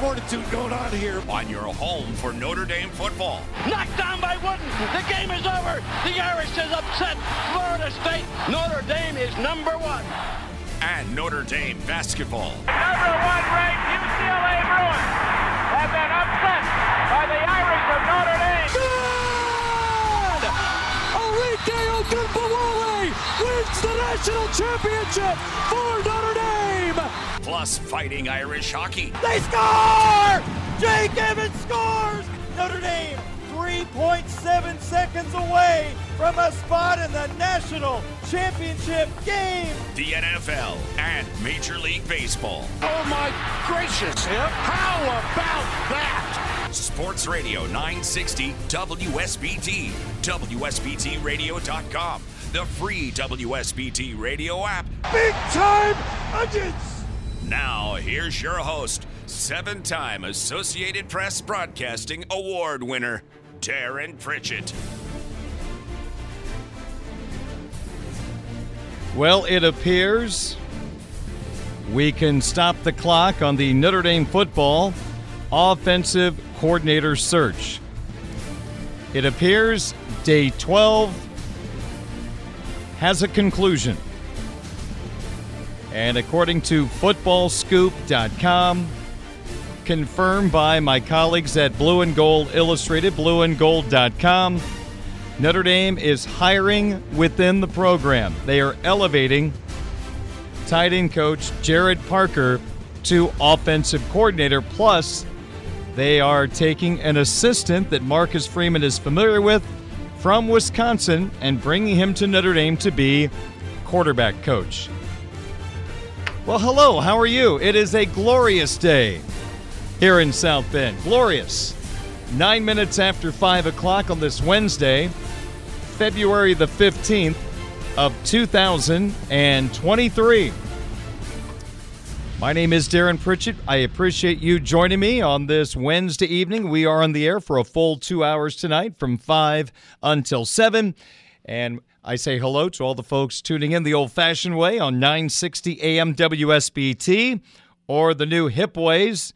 Fortitude going on here on your home for Notre Dame football. Knocked down by Wooden. The game is over. The Irish has upset Florida State. Notre Dame is #1. And Notre Dame basketball. #1 ranked UCLA Bruins have been upset by the Irish of Notre Dame. Good! Arike Ogunbowale wins the national championship for Notre Dame. Plus fighting Irish hockey. They score! Jake Evans scores! Notre Dame 3.7 seconds away from a spot in the national championship game. The NFL and Major League Baseball. Oh my gracious, how about that? Sports Radio 960 WSBT, WSBTradio.com, the free WSBT radio app. Big time budgets! Now, here's your host, seven-time Associated Press Broadcasting Award winner, Darren Pritchett. Well, it appears we can stop the clock on the Notre Dame football offensive coordinator search. It appears day 12 has a conclusion. And according to footballscoop.com, confirmed by my colleagues at Blue and Gold Illustrated, blueandgold.com, Notre Dame is hiring within the program. They are elevating tight end coach Gerad Parker to offensive coordinator. Plus, they are taking an assistant that Marcus Freeman is familiar with from Wisconsin and bringing him to Notre Dame to be quarterback coach. Well, hello, how are you? It is a glorious day here in South Bend. Glorious. 9 minutes after 5 o'clock on this Wednesday, February the 15th of 2023. My name is Darren Pritchett. I appreciate you joining me on this Wednesday evening. We are on the air for a full 2 hours tonight from 5 until 7. And I say hello to all the folks tuning in the old-fashioned way on 960 AM WSBT or the new hip ways.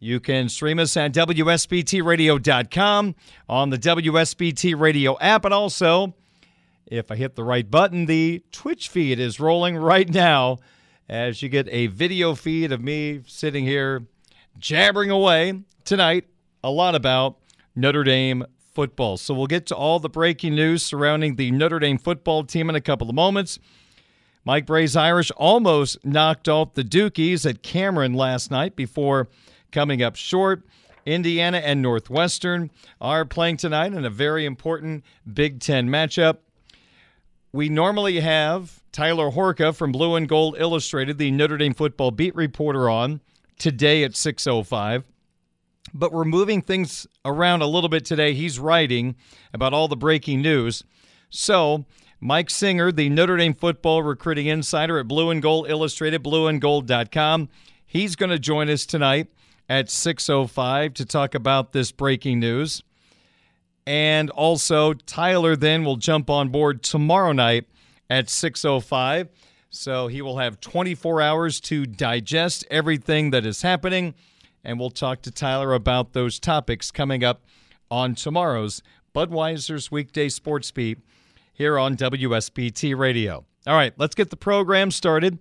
You can stream us at WSBTradio.com on the WSBT Radio app. And also, if I hit the right button, the Twitch feed is rolling right now as you get a video feed of me sitting here jabbering away tonight a lot about Notre Dame football. So we'll get to all the breaking news surrounding the Notre Dame football team in a couple of moments. Mike Bray's Irish almost knocked off the Dukies at Cameron last night before coming up short. Indiana and Northwestern are playing tonight in a very important Big Ten matchup. We normally have Tyler Horka from Blue and Gold Illustrated, the Notre Dame football beat reporter, on today at 6:05. But we're moving things around a little bit today. He's writing about all the breaking news. So Mike Singer, the Notre Dame football recruiting insider at Blue and Gold Illustrated, blueandgold.com, he's going to join us tonight at 6:05 to talk about this breaking news. And also Tyler then will jump on board tomorrow night at 6:05. So he will have 24 hours to digest everything that is happening. And we'll talk to Tyler about those topics coming up on tomorrow's Budweiser's Weekday Sports Beat here on WSBT Radio. All right, let's get the program started.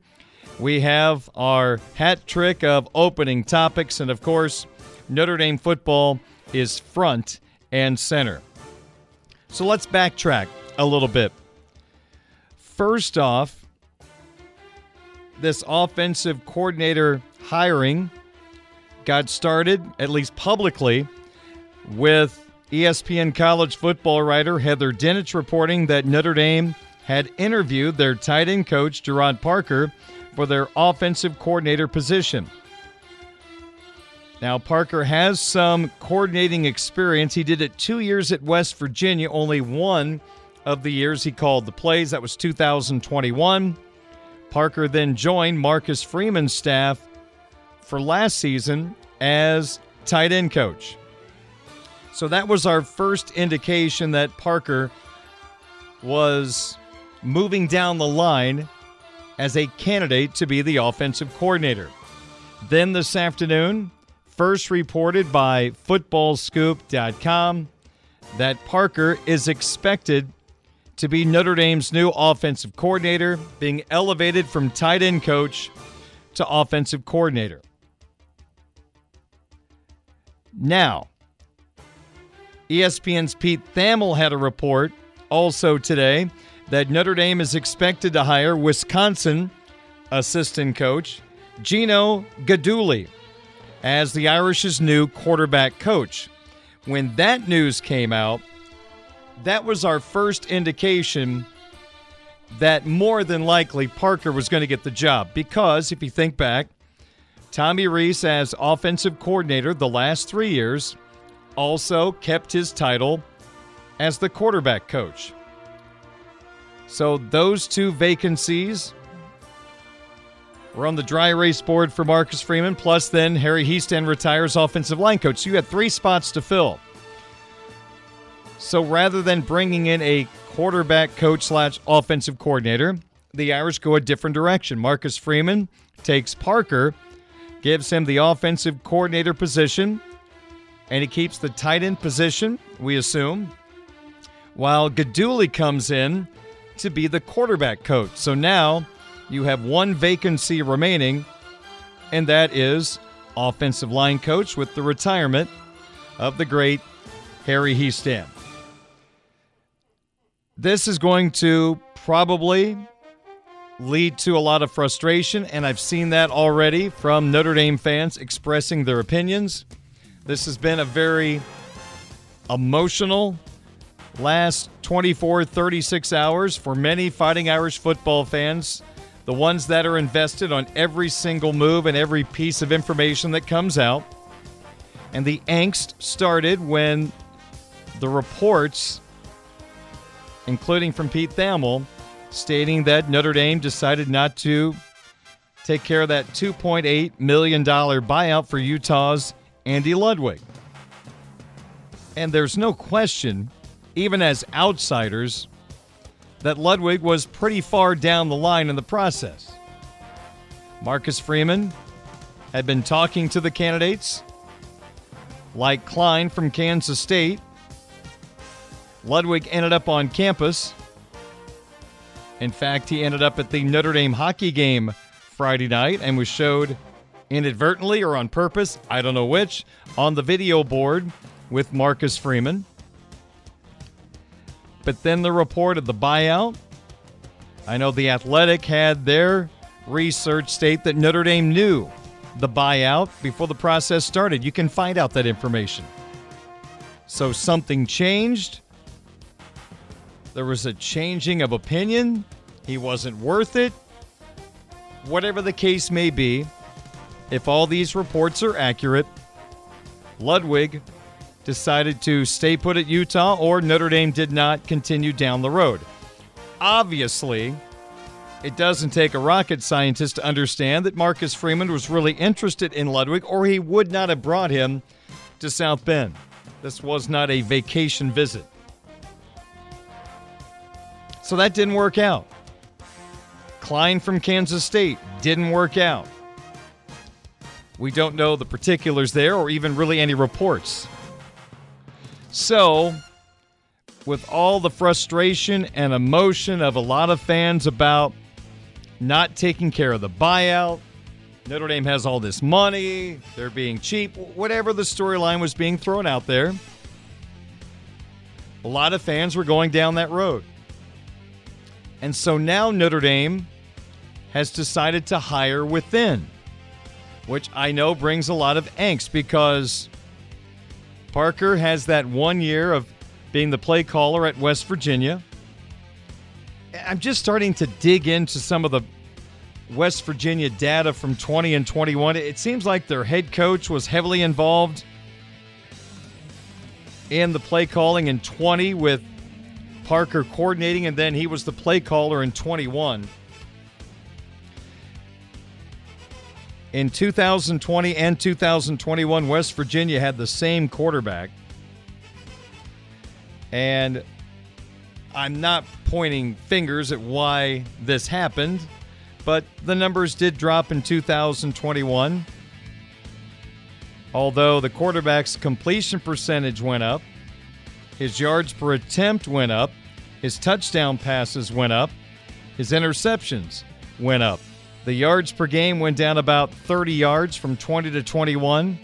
We have our hat trick of opening topics. And, of course, Notre Dame football is front and center. So let's backtrack a little bit. First off, this offensive coordinator hiring got started, at least publicly, with ESPN college football writer Heather Dinich reporting that Notre Dame had interviewed their tight end coach, Gerad Parker, for their offensive coordinator position. Now, Parker has some coordinating experience. He did it 2 years at West Virginia, only one of the years he called the plays. That was 2021. Parker then joined Marcus Freeman's staff for last season as tight end coach. So that was our first indication that Parker was moving down the line as a candidate to be the offensive coordinator. Then this afternoon, first reported by footballscoop.com, that Parker is expected to be Notre Dame's new offensive coordinator, being elevated from tight end coach to offensive coordinator. Now, ESPN's Pete Thamel had a report also today that Notre Dame is expected to hire Wisconsin assistant coach Gino Guidugli as the Irish's new quarterback coach. When that news came out, that was our first indication that more than likely Parker was going to get the job, because if you think back, Tommy Rees as offensive coordinator the last 3 years also kept his title as the quarterback coach. So those two vacancies were on the dry erase board for Marcus Freeman, plus then Harry Hiestand retires offensive line coach. So you had three spots to fill. So rather than bringing in a quarterback coach / offensive coordinator, the Irish go a different direction. Marcus Freeman takes Parker, gives him the offensive coordinator position, and he keeps the tight end position, we assume, while Guidugli comes in to be the quarterback coach. So now you have one vacancy remaining, and that is offensive line coach, with the retirement of the great Harry Hiestand. This is going to probably lead to a lot of frustration, and I've seen that already from Notre Dame fans expressing their opinions. This has been a very emotional last 24, 36 hours for many Fighting Irish football fans, the ones that are invested on every single move and every piece of information that comes out. And the angst started when the reports, including from Pete Thamel, stating that Notre Dame decided not to take care of that $2.8 million buyout for Utah's Andy Ludwig. And there's no question, even as outsiders, that Ludwig was pretty far down the line in the process. Marcus Freeman had been talking to the candidates, like Klein from Kansas State. Ludwig ended up on campus. In fact, he ended up at the Notre Dame hockey game Friday night and was showed inadvertently or on purpose, I don't know which, on the video board with Marcus Freeman. But then the report of the buyout. I know The Athletic had their research state that Notre Dame knew the buyout before the process started. You can find out that information. So something changed. There was a changing of opinion. He wasn't worth it. Whatever the case may be, if all these reports are accurate, Ludwig decided to stay put at Utah, or Notre Dame did not continue down the road. Obviously, it doesn't take a rocket scientist to understand that Marcus Freeman was really interested in Ludwig, or he would not have brought him to South Bend. This was not a vacation visit. So that didn't work out. Klein from Kansas State didn't work out. We don't know the particulars there, or even really any reports. So, with all the frustration and emotion of a lot of fans about not taking care of the buyout, Notre Dame has all this money, they're being cheap, whatever the storyline was being thrown out there, a lot of fans were going down that road. And so now Notre Dame has decided to hire within, which I know brings a lot of angst, because Parker has that 1 year of being the play caller at West Virginia. I'm just starting to dig into some of the West Virginia data from 20 and 21. It seems like their head coach was heavily involved in the play calling in 20 with Parker coordinating, and then he was the play caller in 21. In 2020 and 2021, West Virginia had the same quarterback. And I'm not pointing fingers at why this happened, but the numbers did drop in 2021. Although the quarterback's completion percentage went up, his yards per attempt went up, his touchdown passes went up, his interceptions went up. The yards per game went down about 30 yards from 20 to 21.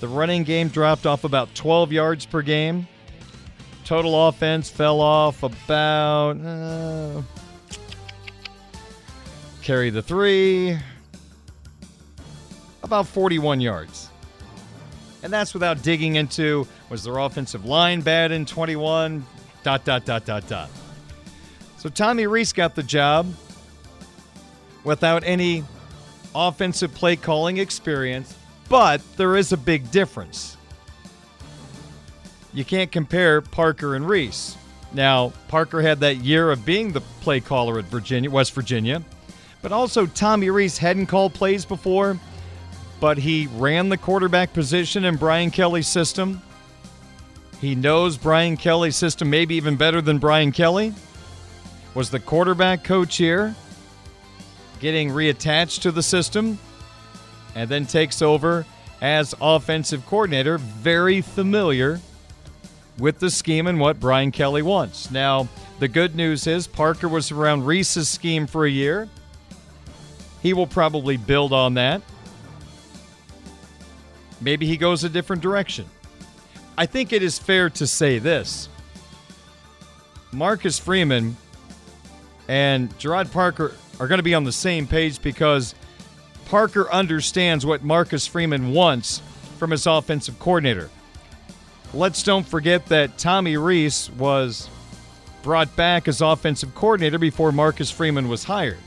The running game dropped off about 12 yards per game. Total offense fell off about, carry the three, about 41 yards. And that's without digging into, was their offensive line bad in 21? ... So Tommy Rees got the job without any offensive play calling experience, but there is a big difference. You can't compare Parker and Rees. Now, Parker had that year of being the play caller at West Virginia, but also Tommy Rees hadn't called plays before, but he ran the quarterback position in Brian Kelly's system. He knows Brian Kelly's system maybe even better than Brian Kelly. Was the quarterback coach here, getting reattached to the system, and then takes over as offensive coordinator, very familiar with the scheme and what Brian Kelly wants. Now, the good news is Parker was around Rees's scheme for a year. He will probably build on that. Maybe he goes a different direction. I think it is fair to say this. Marcus Freeman and Gerad Parker are going to be on the same page because Parker understands what Marcus Freeman wants from his offensive coordinator. Let's don't forget that Tommy Rees was brought back as offensive coordinator before Marcus Freeman was hired.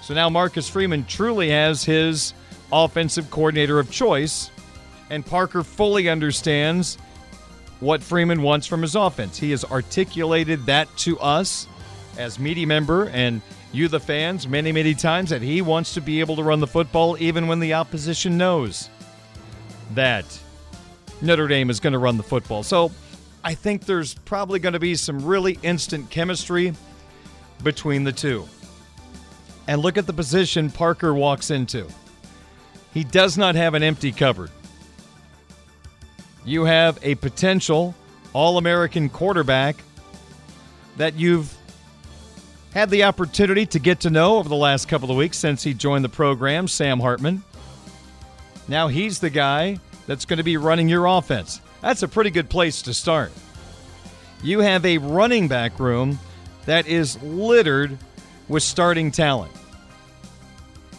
So now Marcus Freeman truly has his offensive coordinator of choice, and Parker fully understands what Freeman wants from his offense. He has articulated that to us as media member and you, the fans, many, many times, that he wants to be able to run the football even when the opposition knows that Notre Dame is going to run the football. So I think there's probably going to be some really instant chemistry between the two. And look at the position Parker walks into. He does not have an empty cupboard. You have a potential All-American quarterback that you've had the opportunity to get to know over the last couple of weeks since he joined the program, Sam Hartman. Now he's the guy that's going to be running your offense. That's a pretty good place to start. You have a running back room that is littered with starting talent.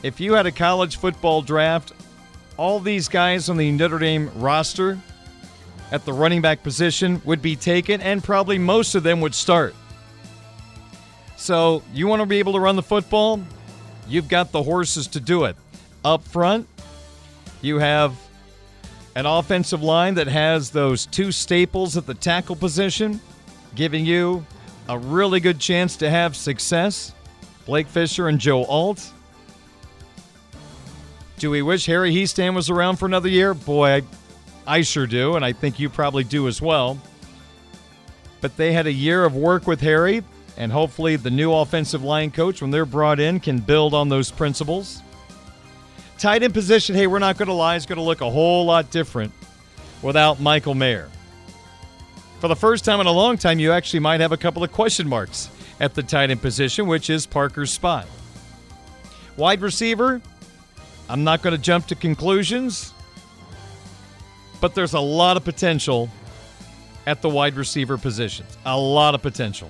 If you had a college football draft, all these guys on the Notre Dame roster at the running back position would be taken, and probably most of them would start. So you want to be able to run the football? You've got the horses to do it. Up front, you have an offensive line that has those two staples at the tackle position, giving you a really good chance to have success. Blake Fisher and Joe Alt. Do we wish Harry Hiestand was around for another year? Boy, I sure do, and I think you probably do as well. But they had a year of work with Harry, and hopefully the new offensive line coach, when they're brought in, can build on those principles. Tight end position, hey, we're not going to lie, it's going to look a whole lot different without Michael Mayer. For the first time in a long time, you actually might have a couple of question marks at the tight end position, which is Parker's spot. Wide receiver, I'm not going to jump to conclusions, but there's a lot of potential at the wide receiver positions. A lot of potential.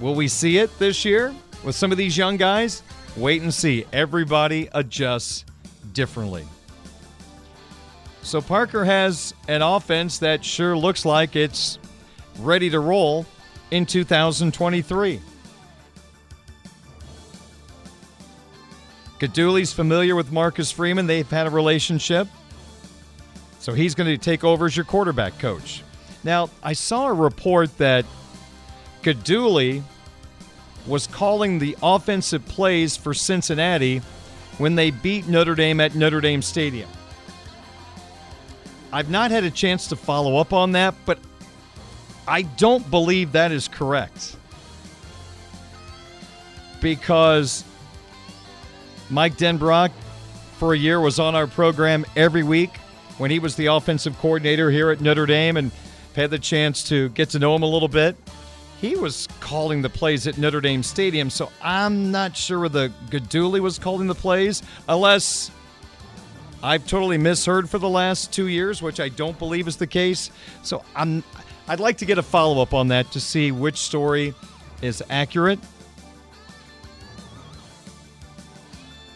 Will we see it this year with some of these young guys? Wait and see. Everybody adjusts differently. So Parker has an offense that sure looks like it's ready to roll in 2023. Guidugli's familiar with Marcus Freeman. They've had a relationship. So he's going to take over as your quarterback coach. Now, I saw a report that Guidugli was calling the offensive plays for Cincinnati when they beat Notre Dame at Notre Dame Stadium. I've not had a chance to follow up on that, but I don't believe that is correct. Because Mike Denbrock, for a year, was on our program every week when he was the offensive coordinator here at Notre Dame, and I've had the chance to get to know him a little bit. He was calling the plays at Notre Dame Stadium, so I'm not sure whether Guidugli was calling the plays, unless I've totally misheard for the last 2 years, which I don't believe is the case. So I'd like to get a follow-up on that to see which story is accurate.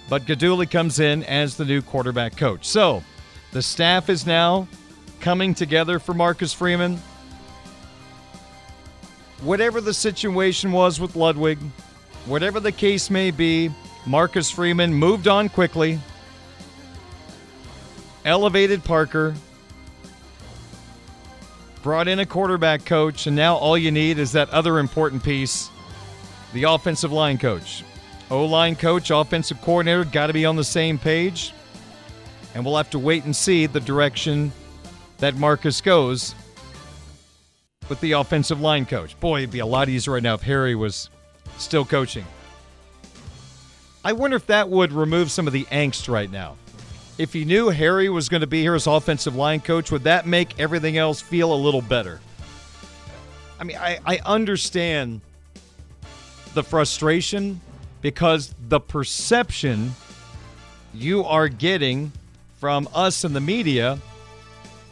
But Guidugli comes in as the new quarterback coach. So the staff is now coming together for Marcus Freeman. Whatever the situation was with Ludwig, whatever the case may be, Marcus Freeman moved on quickly, elevated Parker, brought in a quarterback coach, and now all you need is that other important piece, the offensive line coach. O-line coach, offensive coordinator, got to be on the same page, and we'll have to wait and see the direction that Marcus goes with the offensive line coach. Boy, it'd be a lot easier right now if Harry was still coaching. I wonder if that would remove some of the angst right now. If he knew Harry was going to be here as offensive line coach, would that make everything else feel a little better? I mean, I understand the frustration because the perception you are getting from us in the media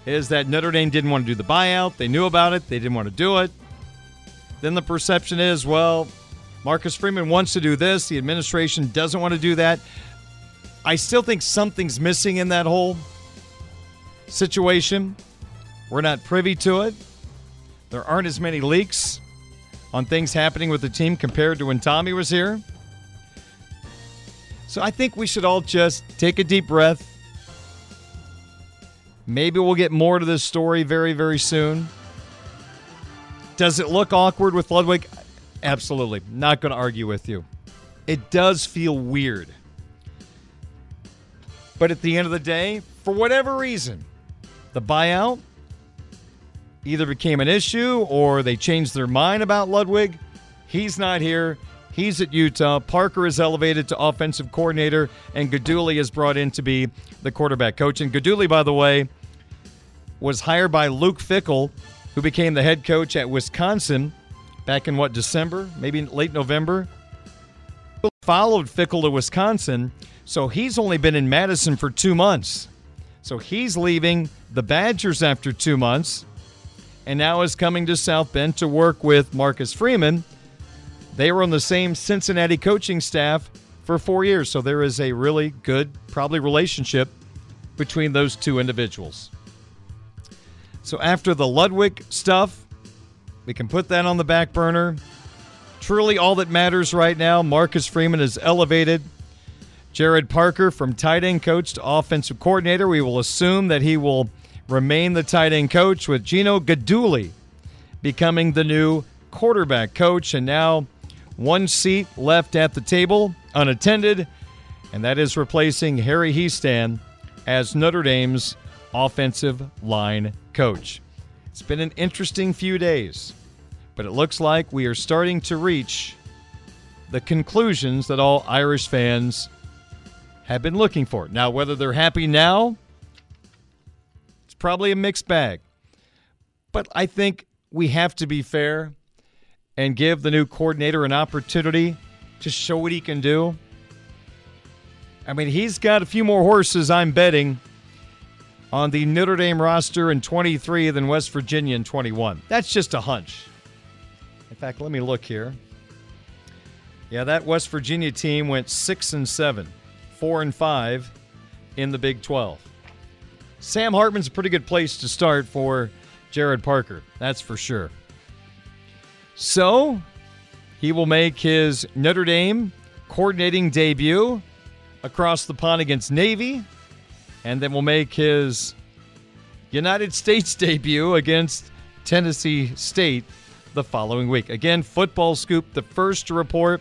is that Notre Dame didn't want to do the buyout. They knew about it. They didn't want to do it. Then the perception is, well, Marcus Freeman wants to do this. The administration doesn't want to do that. I still think something's missing in that whole situation. We're not privy to it. There aren't as many leaks on things happening with the team compared to when Tommy was here. So I think we should all just take a deep breath. Maybe we'll get more to this story very, very soon. Does it look awkward with Ludwig? Absolutely. Not going to argue with you. It does feel weird. But at the end of the day, for whatever reason, the buyout either became an issue or they changed their mind about Ludwig. He's not here. He's at Utah. Parker is elevated to offensive coordinator, and Guidugli is brought in to be the quarterback coach. And Guidugli, by the way, was hired by Luke Fickell, who became the head coach at Wisconsin back in, December? Maybe late November. Followed Fickell to Wisconsin, so he's only been in Madison for 2 months. So he's leaving the Badgers after 2 months, and now is coming to South Bend to work with Marcus Freeman. They were on the same Cincinnati coaching staff for 4 years, so there is a really good, probably, relationship between those two individuals. So after the Ludwig stuff, we can put that on the back burner. Truly all that matters right now, Marcus Freeman is elevated. Gerad Parker from tight end coach to offensive coordinator. We will assume that he will remain the tight end coach, with Gino Guidugli becoming the new quarterback coach. And now one seat left at the table, unattended, and that is replacing Harry Hiestand as Notre Dame's offensive line coach. It's been an interesting few days, but it looks like we are starting to reach the conclusions that all Irish fans have been looking for. Now, whether they're happy now, it's probably a mixed bag. But I think we have to be fair and give the new coordinator an opportunity to show what he can do. I mean, he's got a few more horses, I'm betting, on the Notre Dame roster in 23 than West Virginia in 21. That's just a hunch. In fact, let me look here. Yeah, that West Virginia team went 6-7, 4-5 in the Big 12. Sam Hartman's a pretty good place to start for Gerad Parker, that's for sure. So he will make his Notre Dame coordinating debut across the pond against Navy, and then will make his United States debut against Tennessee State the following week. Again, Football Scoop, the first to report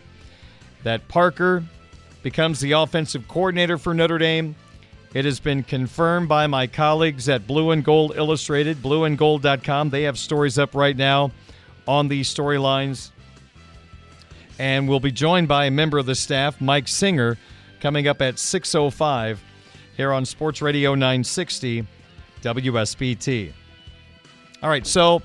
that Parker becomes the offensive coordinator for Notre Dame. It has been confirmed by my colleagues at Blue and Gold Illustrated, blueandgold.com. They have stories up right now on these storylines. And we'll be joined by a member of the staff, Mike Singer, coming up at 6:05 here on Sports Radio 960 WSBT. All right, so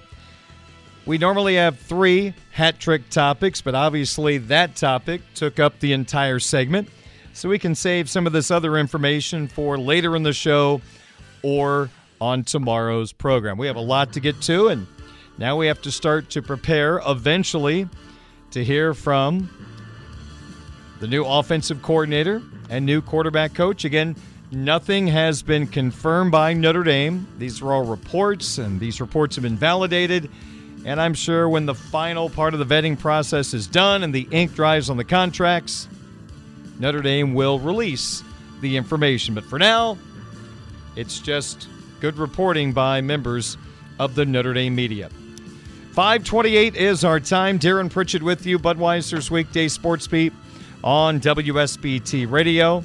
we normally have three hat trick topics, but obviously that topic took up the entire segment. So we can save some of this other information for later in the show or on tomorrow's program. We have a lot to get to, and now we have to start to prepare eventually to hear from the new offensive coordinator and new quarterback coach. Again, nothing has been confirmed by Notre Dame. These are all reports, and these reports have been validated. And I'm sure when the final part of the vetting process is done and the ink dries on the contracts, Notre Dame will release the information. But for now, it's just good reporting by members of the Notre Dame media. 5:28 is our time. Darren Pritchett with you, Budweiser's Weekday Sports Beat on WSBT Radio.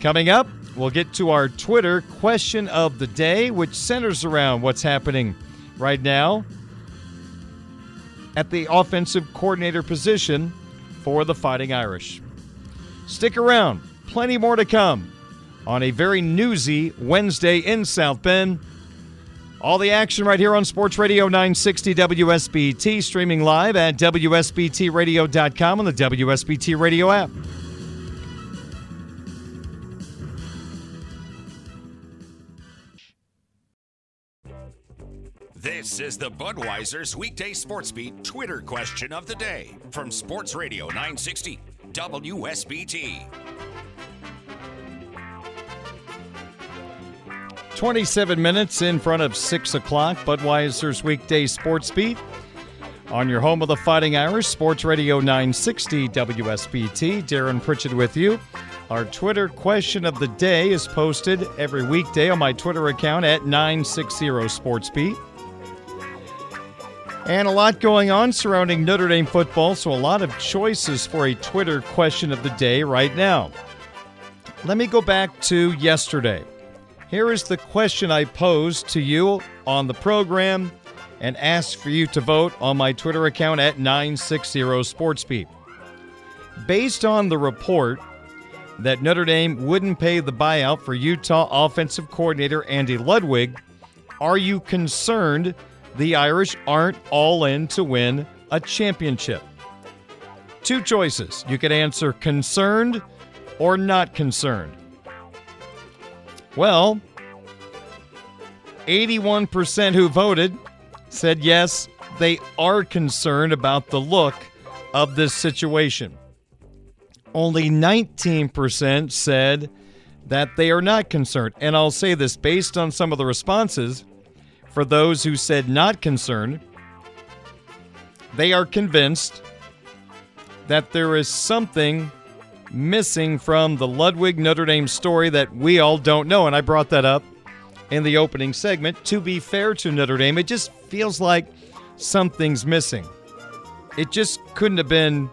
Coming up, we'll get to our Twitter question of the day, which centers around what's happening right now at the offensive coordinator position for the Fighting Irish. Stick around. Plenty more to come on a very newsy Wednesday in South Bend. All the action right here on Sports Radio 960 WSBT, streaming live at WSBTradio.com and the WSBT Radio app. This is the Budweiser's Weekday Sports Beat Twitter question of the day from Sports Radio 960 WSBT. 27 minutes in front of 6 o'clock, Budweiser's Weekday Sports Beat on your home of the Fighting Irish, Sports Radio 960 WSBT. Darren Pritchett with you. Our Twitter question of the day is posted every weekday on my Twitter account at 960SportsBeat. And a lot going on surrounding Notre Dame football, so a lot of choices for a Twitter question of the day right now. Let me go back to yesterday. Here is the question I posed to you on the program and asked for you to vote on my Twitter account at 960SportsBeat. Based on the report that Notre Dame wouldn't pay the buyout for Utah offensive coordinator Andy Ludwig, are you concerned the Irish aren't all in to win a championship? Two choices. You could answer concerned or not concerned. Well, 81% who voted said yes, they are concerned about the look of this situation. Only 19% said that they are not concerned. And I'll say this, based on some of the responses, for those who said not concerned, they are convinced that there is something missing from the Ludwig Notre Dame story that we all don't know. And I brought that up in the opening segment. To be fair to Notre Dame, it just feels like something's missing. It just couldn't have been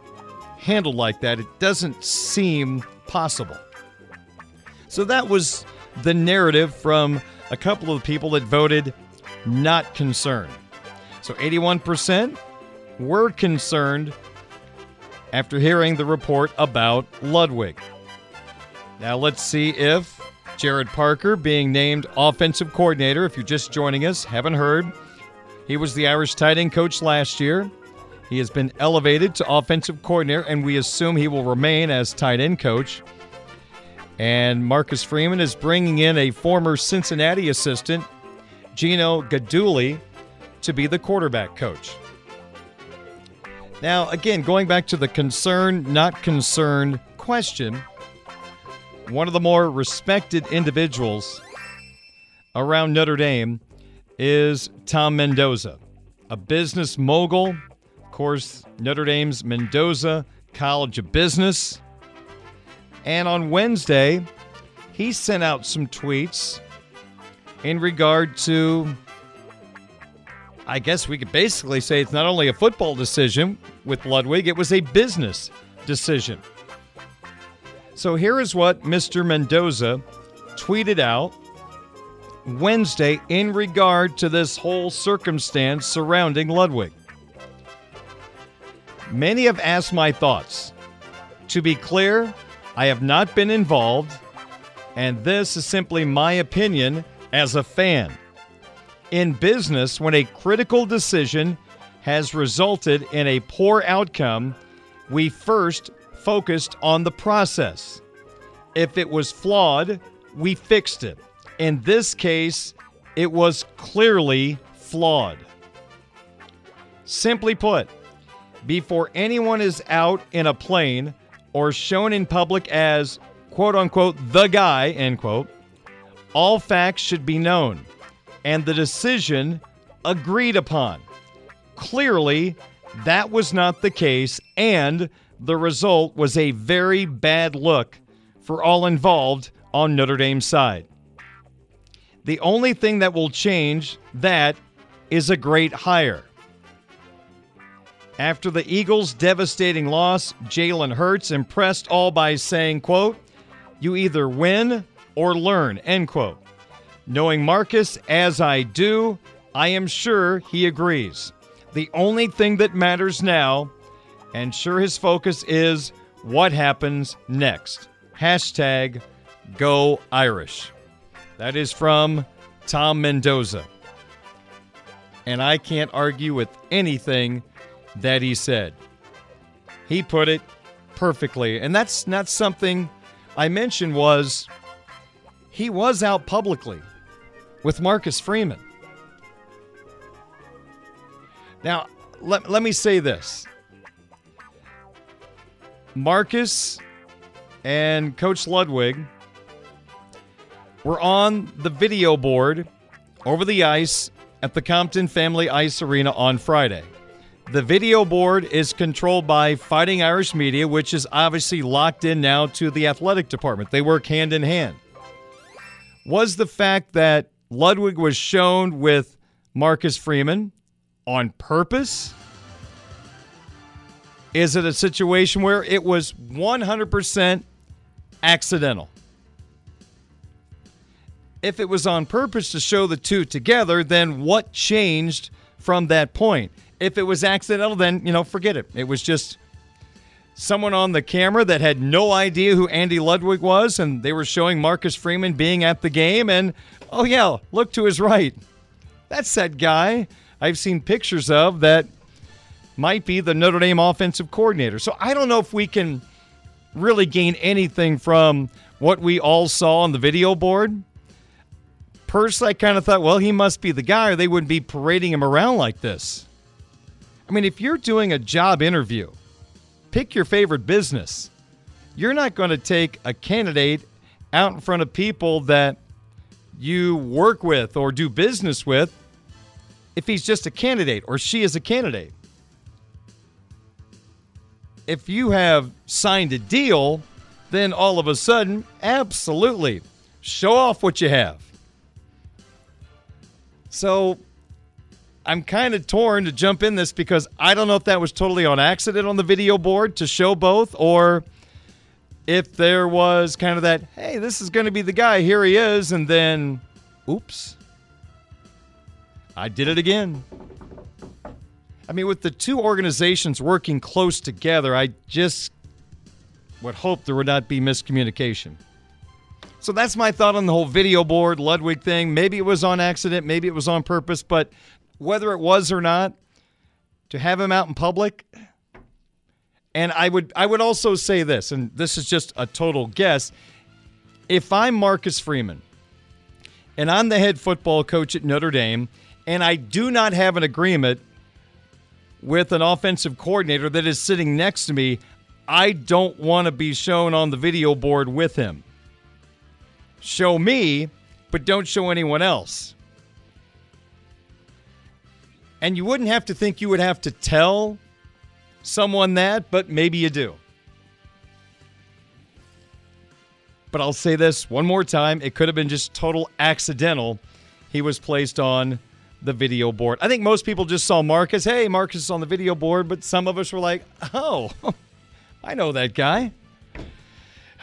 handled like that. It doesn't seem possible. So that was the narrative from a couple of people that voted not concerned. So 81% were concerned after hearing the report about Ludwig. Now let's see if Gerad Parker being named offensive coordinator, if you're just joining us, haven't heard. He was the Irish tight end coach last year. He has been elevated to offensive coordinator, and we assume he will remain as tight end coach. And Marcus Freeman is bringing in a former Cincinnati assistant, Gino Guidugli, to be the quarterback coach. Now, again, going back to the concerned, not concerned question, one of the more respected individuals around Notre Dame is Tom Mendoza, a business mogul. Of course, Notre Dame's Mendoza College of Business. And on Wednesday, he sent out some tweets in regard to, I guess we could basically say it's not only a football decision with Ludwig, it was a business decision. So here is what Mr. Mendoza tweeted out Wednesday in regard to this whole circumstance surrounding Ludwig. Many have asked my thoughts. To be clear, I have not been involved, and this is simply my opinion as a fan. In business, when a critical decision has resulted in a poor outcome, we first focused on the process. If it was flawed, we fixed it. In this case, it was clearly flawed. Simply put, before anyone is out in a plane or shown in public as quote-unquote the guy, end quote, all facts should be known and the decision agreed upon. Clearly, that was not the case, and the result was a very bad look for all involved on Notre Dame's side. The only thing that will change that is a great hire. After the Eagles' devastating loss, Jalen Hurts impressed all by saying, quote, "You either win or learn," end quote. Knowing Marcus as I do, I am sure he agrees. The only thing that matters now, and sure his focus is, what happens next. Hashtag Go Irish. That is from Tom Mendoza. And I can't argue with anything that he said. He put it perfectly. And that's not something I mentioned, was he was out publicly with Marcus Freeman. Now, let me say this. Marcus and Coach Ludwig were on the video board over the ice at the Compton Family Ice Arena on Friday. The video board is controlled by Fighting Irish Media, which is obviously locked in now to the athletic department. They work hand in hand. Was the fact that Ludwig was shown with Marcus Freeman on purpose? Is it a situation where it was 100% accidental? If it was on purpose to show the two together, then what changed from that point? If it was accidental, then, forget it. It was just someone on the camera that had no idea who Andy Ludwig was, and they were showing Marcus Freeman being at the game, and, oh, yeah, look to his right. That's that guy I've seen pictures of that might be the Notre Dame offensive coordinator. So I don't know if we can really gain anything from what we all saw on the video board. Personally, I kind of thought, well, he must be the guy or they wouldn't be parading him around like this. I mean, if you're doing a job interview, pick your favorite business. You're not going to take a candidate out in front of people that you work with or do business with if he's just a candidate or she is a candidate. If you have signed a deal, then all of a sudden, absolutely, show off what you have. So I'm kind of torn to jump in this because I don't know if that was totally on accident on the video board to show both, or if there was kind of that, hey, this is going to be the guy, here he is, and then, oops, I did it again. I mean, with the two organizations working close together, I just would hope there would not be miscommunication. So that's my thought on the whole video board, Ludwig thing. Maybe it was on accident, maybe it was on purpose, but whether it was or not, to have him out in public. And I would also say this, and this is just a total guess. If I'm Marcus Freeman, and I'm the head football coach at Notre Dame, and I do not have an agreement with an offensive coordinator that is sitting next to me, I don't want to be shown on the video board with him. Show me, but don't show anyone else. And you wouldn't have to think you would have to tell someone that, but maybe you do. But I'll say this one more time. It could have been just total accidental. He was placed on the video board. I think most people just saw Marcus. Hey, Marcus is on the video board. But some of us were like, oh, I know that guy.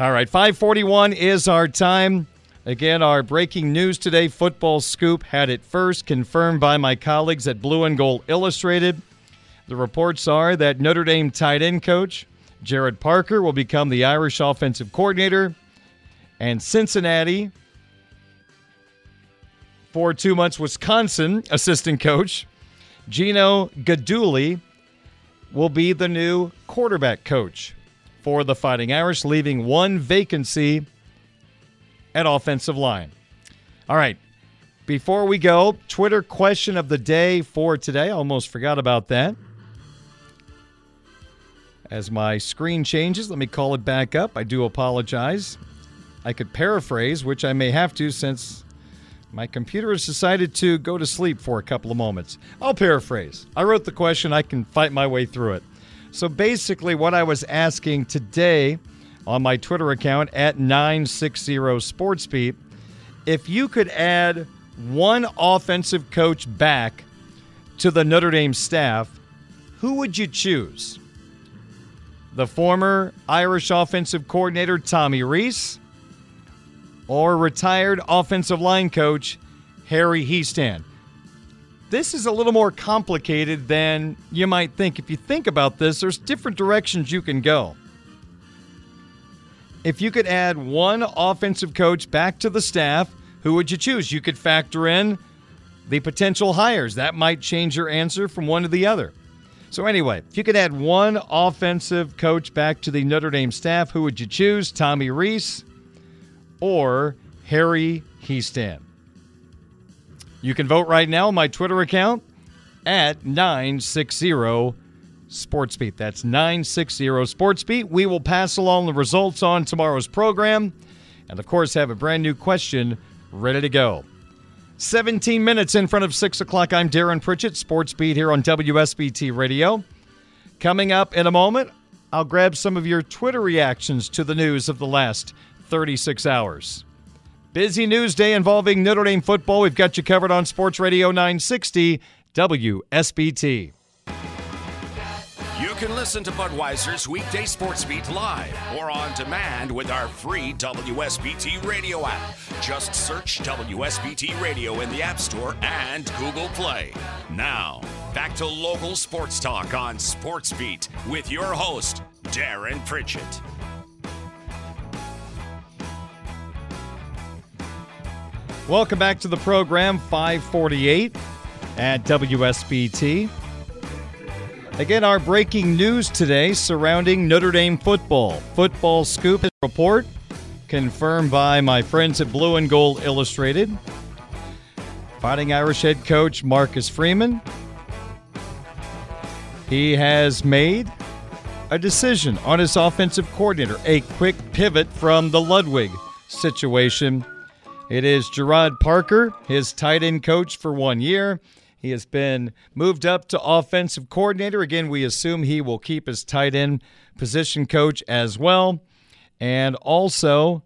All right, 5:41 is our time. Again, our breaking news today, Football Scoop had it first, confirmed by my colleagues at Blue and Gold Illustrated. The reports are that Notre Dame tight end coach Gerad Parker will become the Irish offensive coordinator, and Cincinnati, for 2 months Wisconsin assistant coach Gino Guidugli will be the new quarterback coach for the Fighting Irish, leaving one vacancy at offensive line. All right, before we go, Twitter question of the day for today. Almost forgot about that. As my screen changes, let me call it back up. I do apologize. I could paraphrase, which I may have to since my computer has decided to go to sleep for a couple of moments. I'll paraphrase. I wrote the question. I can fight my way through it. So basically what I was asking today on my Twitter account at 960SportsBeat, if you could add one offensive coach back to the Notre Dame staff, who would you choose? The former Irish offensive coordinator Tommy Rees or retired offensive line coach Harry Hiestand? This is a little more complicated than you might think. If you think about this, there's different directions you can go. If you could add one offensive coach back to the staff, who would you choose? You could factor in the potential hires. That might change your answer from one to the other. So anyway, if you could add one offensive coach back to the Notre Dame staff, who would you choose? Tommy Rees or Harry Hiestand? You can vote right now on my Twitter account at 960SportsBeat. That's 960SportsBeat. We will pass along the results on tomorrow's program and, of course, have a brand new question ready to go. 17 minutes in front of 6 o'clock. I'm Darren Pritchett, Sports Beat here on WSBT Radio. Coming up in a moment, I'll grab some of your Twitter reactions to the news of the last 36 hours. Busy news day involving Notre Dame football. We've got you covered on Sports Radio 960 WSBT. You can listen to Budweiser's Weekday Sports Beat live or on demand with our free WSBT Radio app. Just search WSBT Radio in the App Store and Google Play. Now, back to local sports talk on Sports Beat with your host, Darren Pritchett. Welcome back to the program, 5:48 at WSBT. Again, our breaking news today surrounding Notre Dame football. Football Scoop report confirmed by my friends at Blue and Gold Illustrated. Fighting Irish head coach Marcus Freeman. He has made a decision on his offensive coordinator, a quick pivot from the Ludwig situation. It is Gerad Parker, his tight end coach for 1 year. He has been moved up to offensive coordinator. Again, we assume he will keep his tight end position coach as well. And also,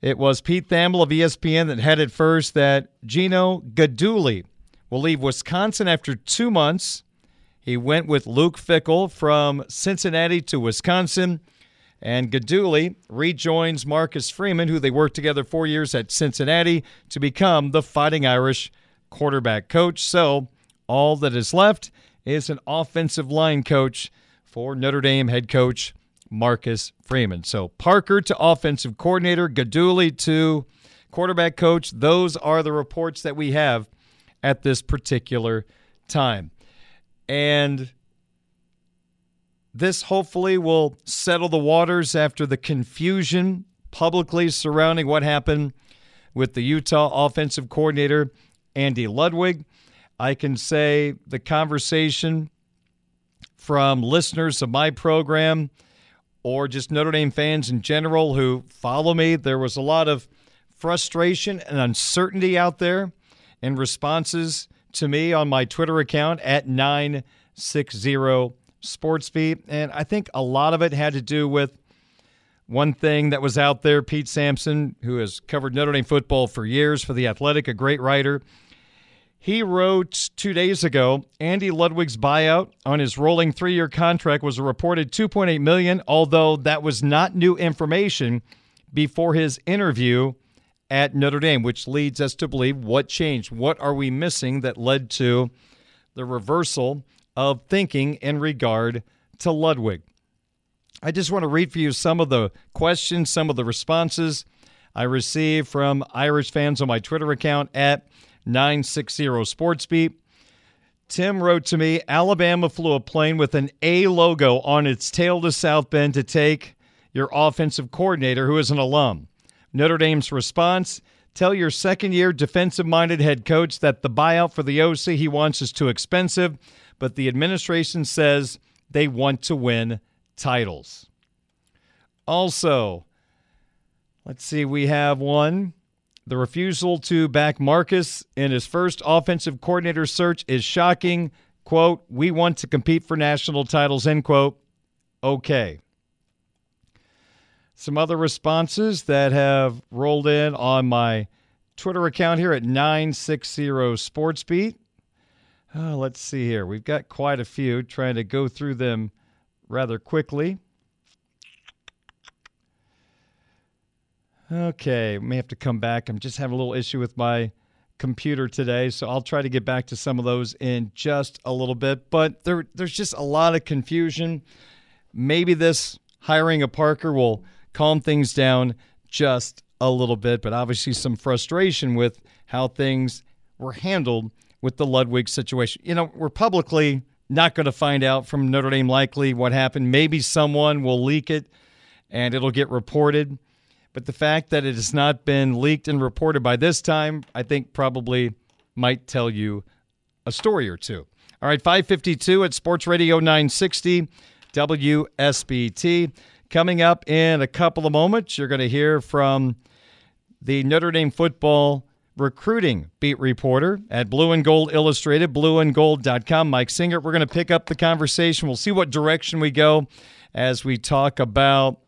it was Pete Thamel of ESPN that had it first that Gino Guidugli will leave Wisconsin after 2 months. He went with Luke Fickell from Cincinnati to Wisconsin. And Guidugli rejoins Marcus Freeman, who they worked together 4 years at Cincinnati, to become the Fighting Irish quarterback coach. So all that is left is an offensive line coach for Notre Dame head coach Marcus Freeman. So Parker to offensive coordinator, Guidugli to quarterback coach. Those are the reports that we have at this particular time. And this hopefully will settle the waters after the confusion publicly surrounding what happened with the Utah offensive coordinator, Andy Ludwig. I can say the conversation from listeners of my program or just Notre Dame fans in general who follow me, there was a lot of frustration and uncertainty out there in responses to me on my Twitter account at 960SportsBeat, and I think a lot of it had to do with One thing that was out there, Pete Sampson, who has covered Notre Dame football for years for The Athletic, a great writer, he wrote 2 days ago, Andy Ludwig's buyout on his rolling 3-year contract was a reported $2.8 million, although that was not new information before his interview at Notre Dame, which leads us to believe what changed. What are we missing that led to the reversal of thinking in regard to Ludwig? I just want to read for you some of the questions, some of the responses I received from Irish fans on my Twitter account at 960 SportsBeat. Tim wrote to me, Alabama flew a plane with an A logo on its tail to South Bend to take your offensive coordinator, who is an alum. Notre Dame's response, tell your second-year defensive-minded head coach that the buyout for the OC he wants is too expensive, but the administration says they want to win titles. Also, let's see, we have one. The refusal to back Marcus in his first offensive coordinator search is shocking. Quote, we want to compete for national titles, end quote. Okay. Some other responses that have rolled in on my Twitter account here at 960 SportsBeat. Let's see here. We've got quite a few, trying to go through them rather quickly. Okay, may have to come back. I'm just having a little issue with my computer today, so I'll try to get back to some of those in just a little bit. But there's just a lot of confusion. Maybe this hiring of Parker will calm things down just a little bit, but obviously some frustration with how things were handled with the Ludwig situation. You know, we're publicly not going to find out from Notre Dame likely what happened. Maybe someone will leak it and it'll get reported. But the fact that it has not been leaked and reported by this time, I think probably might tell you a story or two. All right, 5:52 at Sports Radio 960 WSBT. Coming up in a couple of moments, you're going to hear from the Notre Dame football recruiting beat reporter at Blue and Gold Illustrated, blueandgold.com, Mike Singer. We're going to pick up the conversation. We'll see what direction we go as we talk about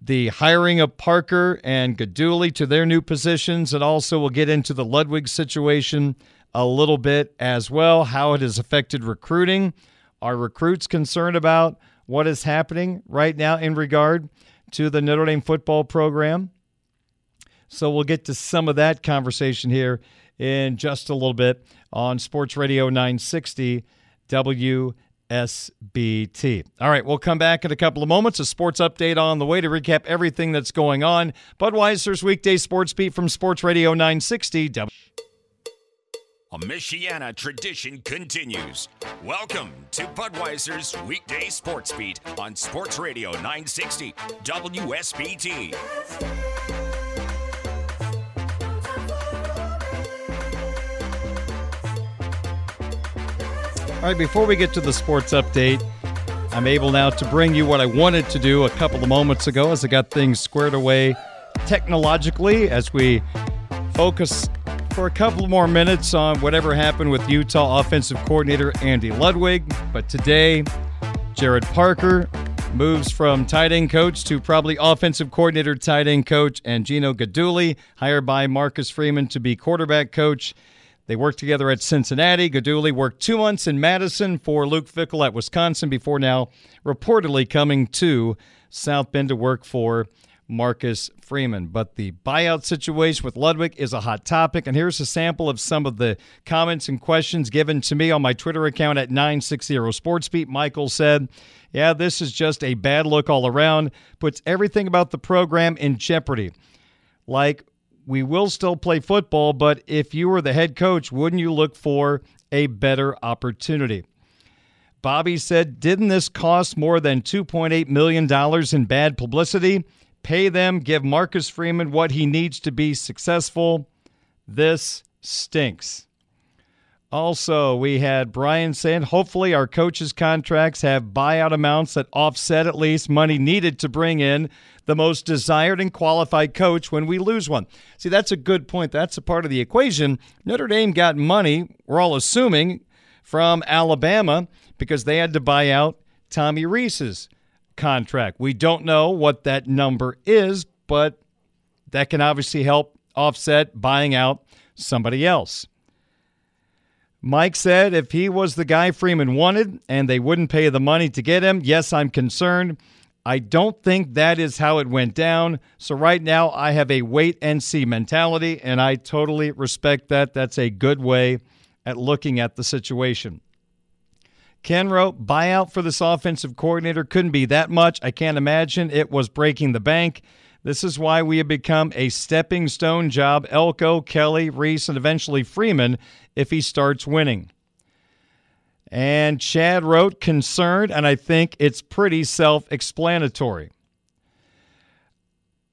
the hiring of Parker and Guidugli to their new positions, and also we'll get into the Ludwig situation a little bit as well, how it has affected recruiting. Are recruits concerned about what is happening right now in regard to the Notre Dame football program? So we'll get to some of that conversation here in just a little bit on Sports Radio 960 WSBT. All right, we'll come back in a couple of moments. A sports update on the way to recap everything that's going on. Budweiser's Weekday Sports Beat from Sports Radio 960 W. A Michiana tradition continues. Welcome to Budweiser's Weekday Sports Beat on Sports Radio 960 WSBT. All right, before we get to the sports update, I'm able now to bring you what I wanted to do a couple of moments ago as I got things squared away technologically as we focus for a couple more minutes on whatever happened with Utah offensive coordinator Andy Ludwig. But today, Gerad Parker moves from tight end coach to probably offensive coordinator, tight end coach, and Gino Guidugli, hired by Marcus Freeman to be quarterback coach. They worked together at Cincinnati. Guidugli worked 2 months in Madison for Luke Fickell at Wisconsin before now reportedly coming to South Bend to work for Marcus Freeman. But the buyout situation with Ludwig is a hot topic, and here's a sample of some of the comments and questions given to me on my Twitter account at 960 SportsBeat. Michael said, yeah, this is just a bad look all around. Puts everything about the program in jeopardy. Like, we will still play football, but if you were the head coach, wouldn't you look for a better opportunity? Bobby said, didn't this cost more than $2.8 million in bad publicity? Pay them, give Marcus Freeman what he needs to be successful. This stinks. Also, we had Brian saying, hopefully our coaches' contracts have buyout amounts that offset at least money needed to bring in the most desired and qualified coach when we lose one. See, that's a good point. That's a part of the equation. Notre Dame got money, we're all assuming, from Alabama because they had to buy out Tommy Rees's contract. We don't know what that number is, but that can obviously help offset buying out somebody else. Mike said if he was the guy Freeman wanted and they wouldn't pay the money to get him, yes, I'm concerned. I don't think that is how it went down. So right now I have a wait-and-see mentality, and I totally respect that. That's a good way at looking at the situation. Ken wrote, buyout for this offensive coordinator couldn't be that much. I can't imagine. It was breaking the bank. This is why we have become a stepping stone job. Elko, Kelly, Rees, and eventually Freeman if he starts winning. And Chad wrote, concerned, and I think it's pretty self-explanatory.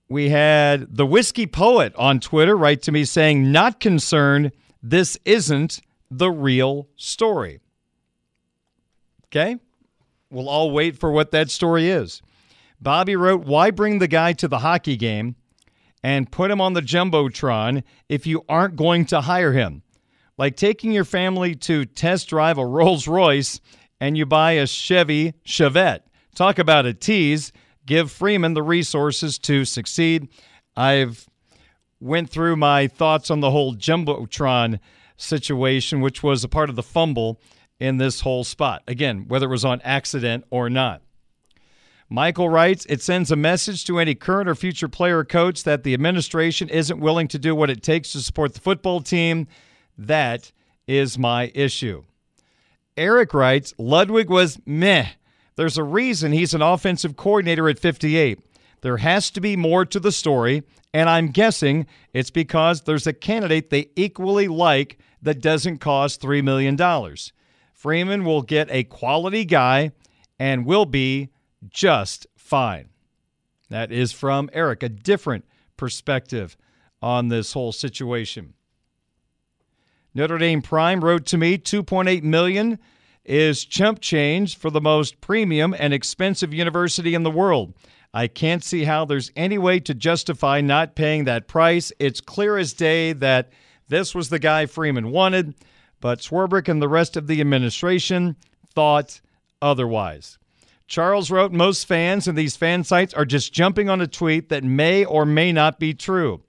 We had the Whiskey Poet on Twitter write to me saying, not concerned, this isn't the real story. Okay? We'll all wait for what that story is. Bobby wrote, why bring the guy to the hockey game and put him on the Jumbotron if you aren't going to hire him? Like taking your family to test drive a Rolls Royce and you buy a Chevy Chevette. Talk about a tease. Give Freeman the resources to succeed. I've went through my thoughts on the whole Jumbotron situation, which was a part of the fumble in this whole spot. Again, whether it was on accident or not. Michael writes, it sends a message to any current or future player or coach that the administration isn't willing to do what it takes to support the football team. That is my issue. Eric writes, Ludwig was meh. There's a reason he's an offensive coordinator at 58. There has to be more to the story, and I'm guessing it's because there's a candidate they equally like that doesn't cost $3 million. Freeman will get a quality guy and will be just fine. That is from Eric, a different perspective on this whole situation. Notre Dame Prime wrote to me, $2.8 million is chump change for the most premium and expensive university in the world. I can't see how there's any way to justify not paying that price. It's clear as day that this was the guy Freeman wanted, but Swerbrick and the rest of the administration thought otherwise. Charles wrote, most fans and these fan sites are just jumping on a tweet that may or may not be true.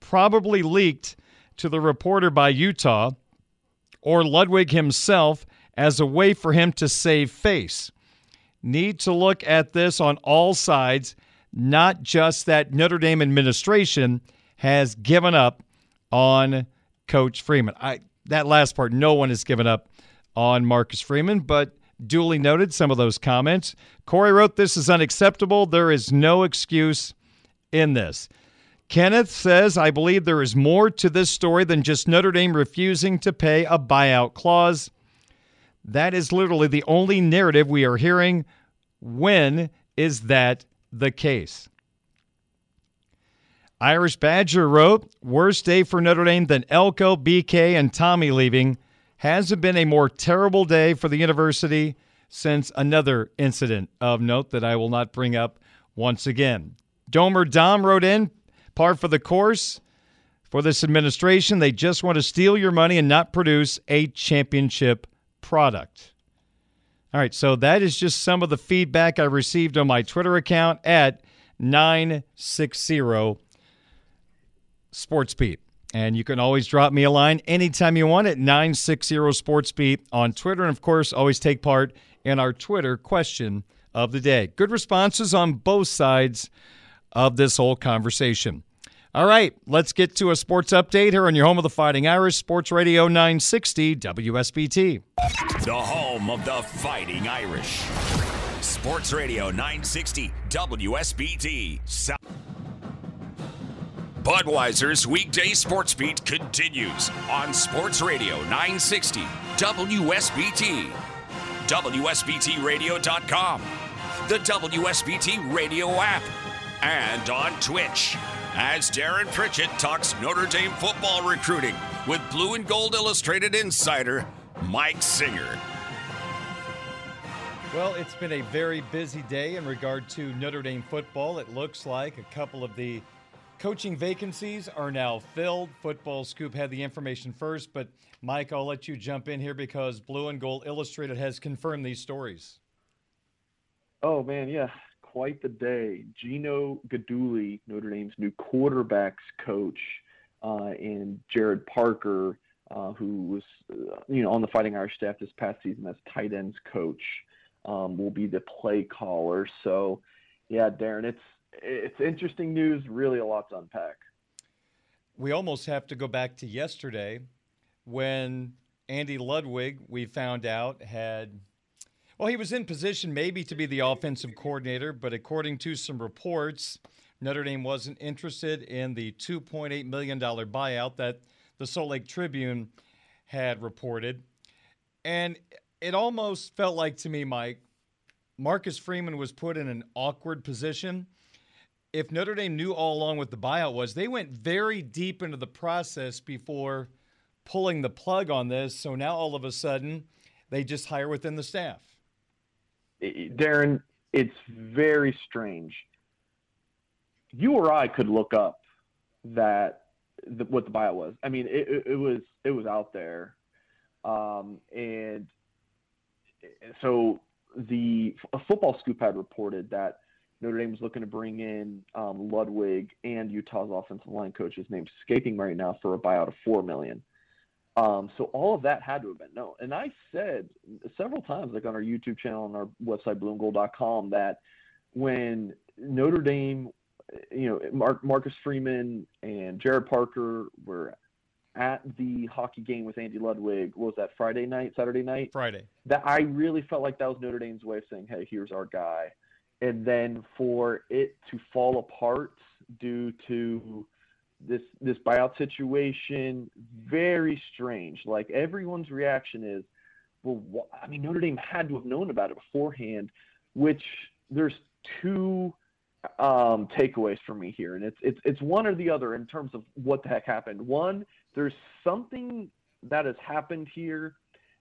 Probably leaked to the reporter by Utah or Ludwig himself as a way for him to save face. Need to look at this on all sides, not just that Notre Dame administration has given up on Coach Freeman. That last part, no one has given up on Marcus Freeman, but duly noted some of those comments. Corey wrote, this is unacceptable. There is no excuse in this. Kenneth says, I believe there is more to this story than just Notre Dame refusing to pay a buyout clause. That is literally the only narrative we are hearing. When is that the case? Irish Badger wrote, worse day for Notre Dame than Elko, BK, and Tommy leaving. Hasn't been a more terrible day for the university since another incident of note that I will not bring up once again. Domer Dom wrote in, par for the course for this administration. They just want to steal your money and not produce a championship product. All right, so that is just some of the feedback I received on my Twitter account at 960 Sports Beat. And you can always drop me a line anytime you want at 960 Sports Beat on Twitter. And, of course, always take part in our Twitter question of the day. Good responses on both sides of this whole conversation. All right, let's get to a sports update here on your home of the Fighting Irish, Sports Radio 960 WSBT. The home of the Fighting Irish, Sports Radio 960 WSBT. Budweiser's Weekday Sports Beat continues on Sports Radio 960 WSBT, WSBTradio.com, the WSBT radio app, and on Twitch as Darren Pritchett talks Notre Dame football recruiting with Blue and Gold Illustrated insider Mike Singer. Well, it's been a very busy day in regard to Notre Dame football. It looks like a couple of the coaching vacancies are now filled. Football Scoop had the information first, but Mike, I'll let you jump in here because Blue and Gold Illustrated has confirmed these stories. Oh, man, yeah. quite the day. Gino Guidugli, Notre Dame's new quarterbacks coach, and Gerad Parker, who was on the Fighting Irish staff this past season as tight ends coach, will be the play caller. So, yeah, Darren, it's interesting news. Really a lot to unpack. We almost have to go back to yesterday when Andy Ludwig, we found out, had – well, he was in position maybe to be the offensive coordinator, but according to some reports, Notre Dame wasn't interested in the $2.8 million buyout that the Salt Lake Tribune had reported. And it almost felt like to me, Mike, Marcus Freeman was put in an awkward position. If Notre Dame knew all along what the buyout was, they went very deep into the process before pulling the plug on this. So now all of a sudden they just hire within the staff. Darren, it's very strange. You or I could look up what the buyout was. I mean, it was out there, and so a Football Scoop had reported that Notre Dame was looking to bring in Ludwig and Utah's offensive line coach, his name's escaping right now, for a buyout of $4 million. So all of that had to have been known. And I said several times, like on our YouTube channel and our website, blueandgold.com, that when Notre Dame, Marcus Freeman and Gerad Parker were at the hockey game with Andy Ludwig, what was that, Saturday night? Friday. That I really felt like that was Notre Dame's way of saying, hey, here's our guy. And then for it to fall apart due to this buyout situation, very strange. Like, everyone's reaction is, Notre Dame had to have known about it beforehand, which there's two takeaways for me here. And it's one or the other in terms of what the heck happened. One, there's something that has happened here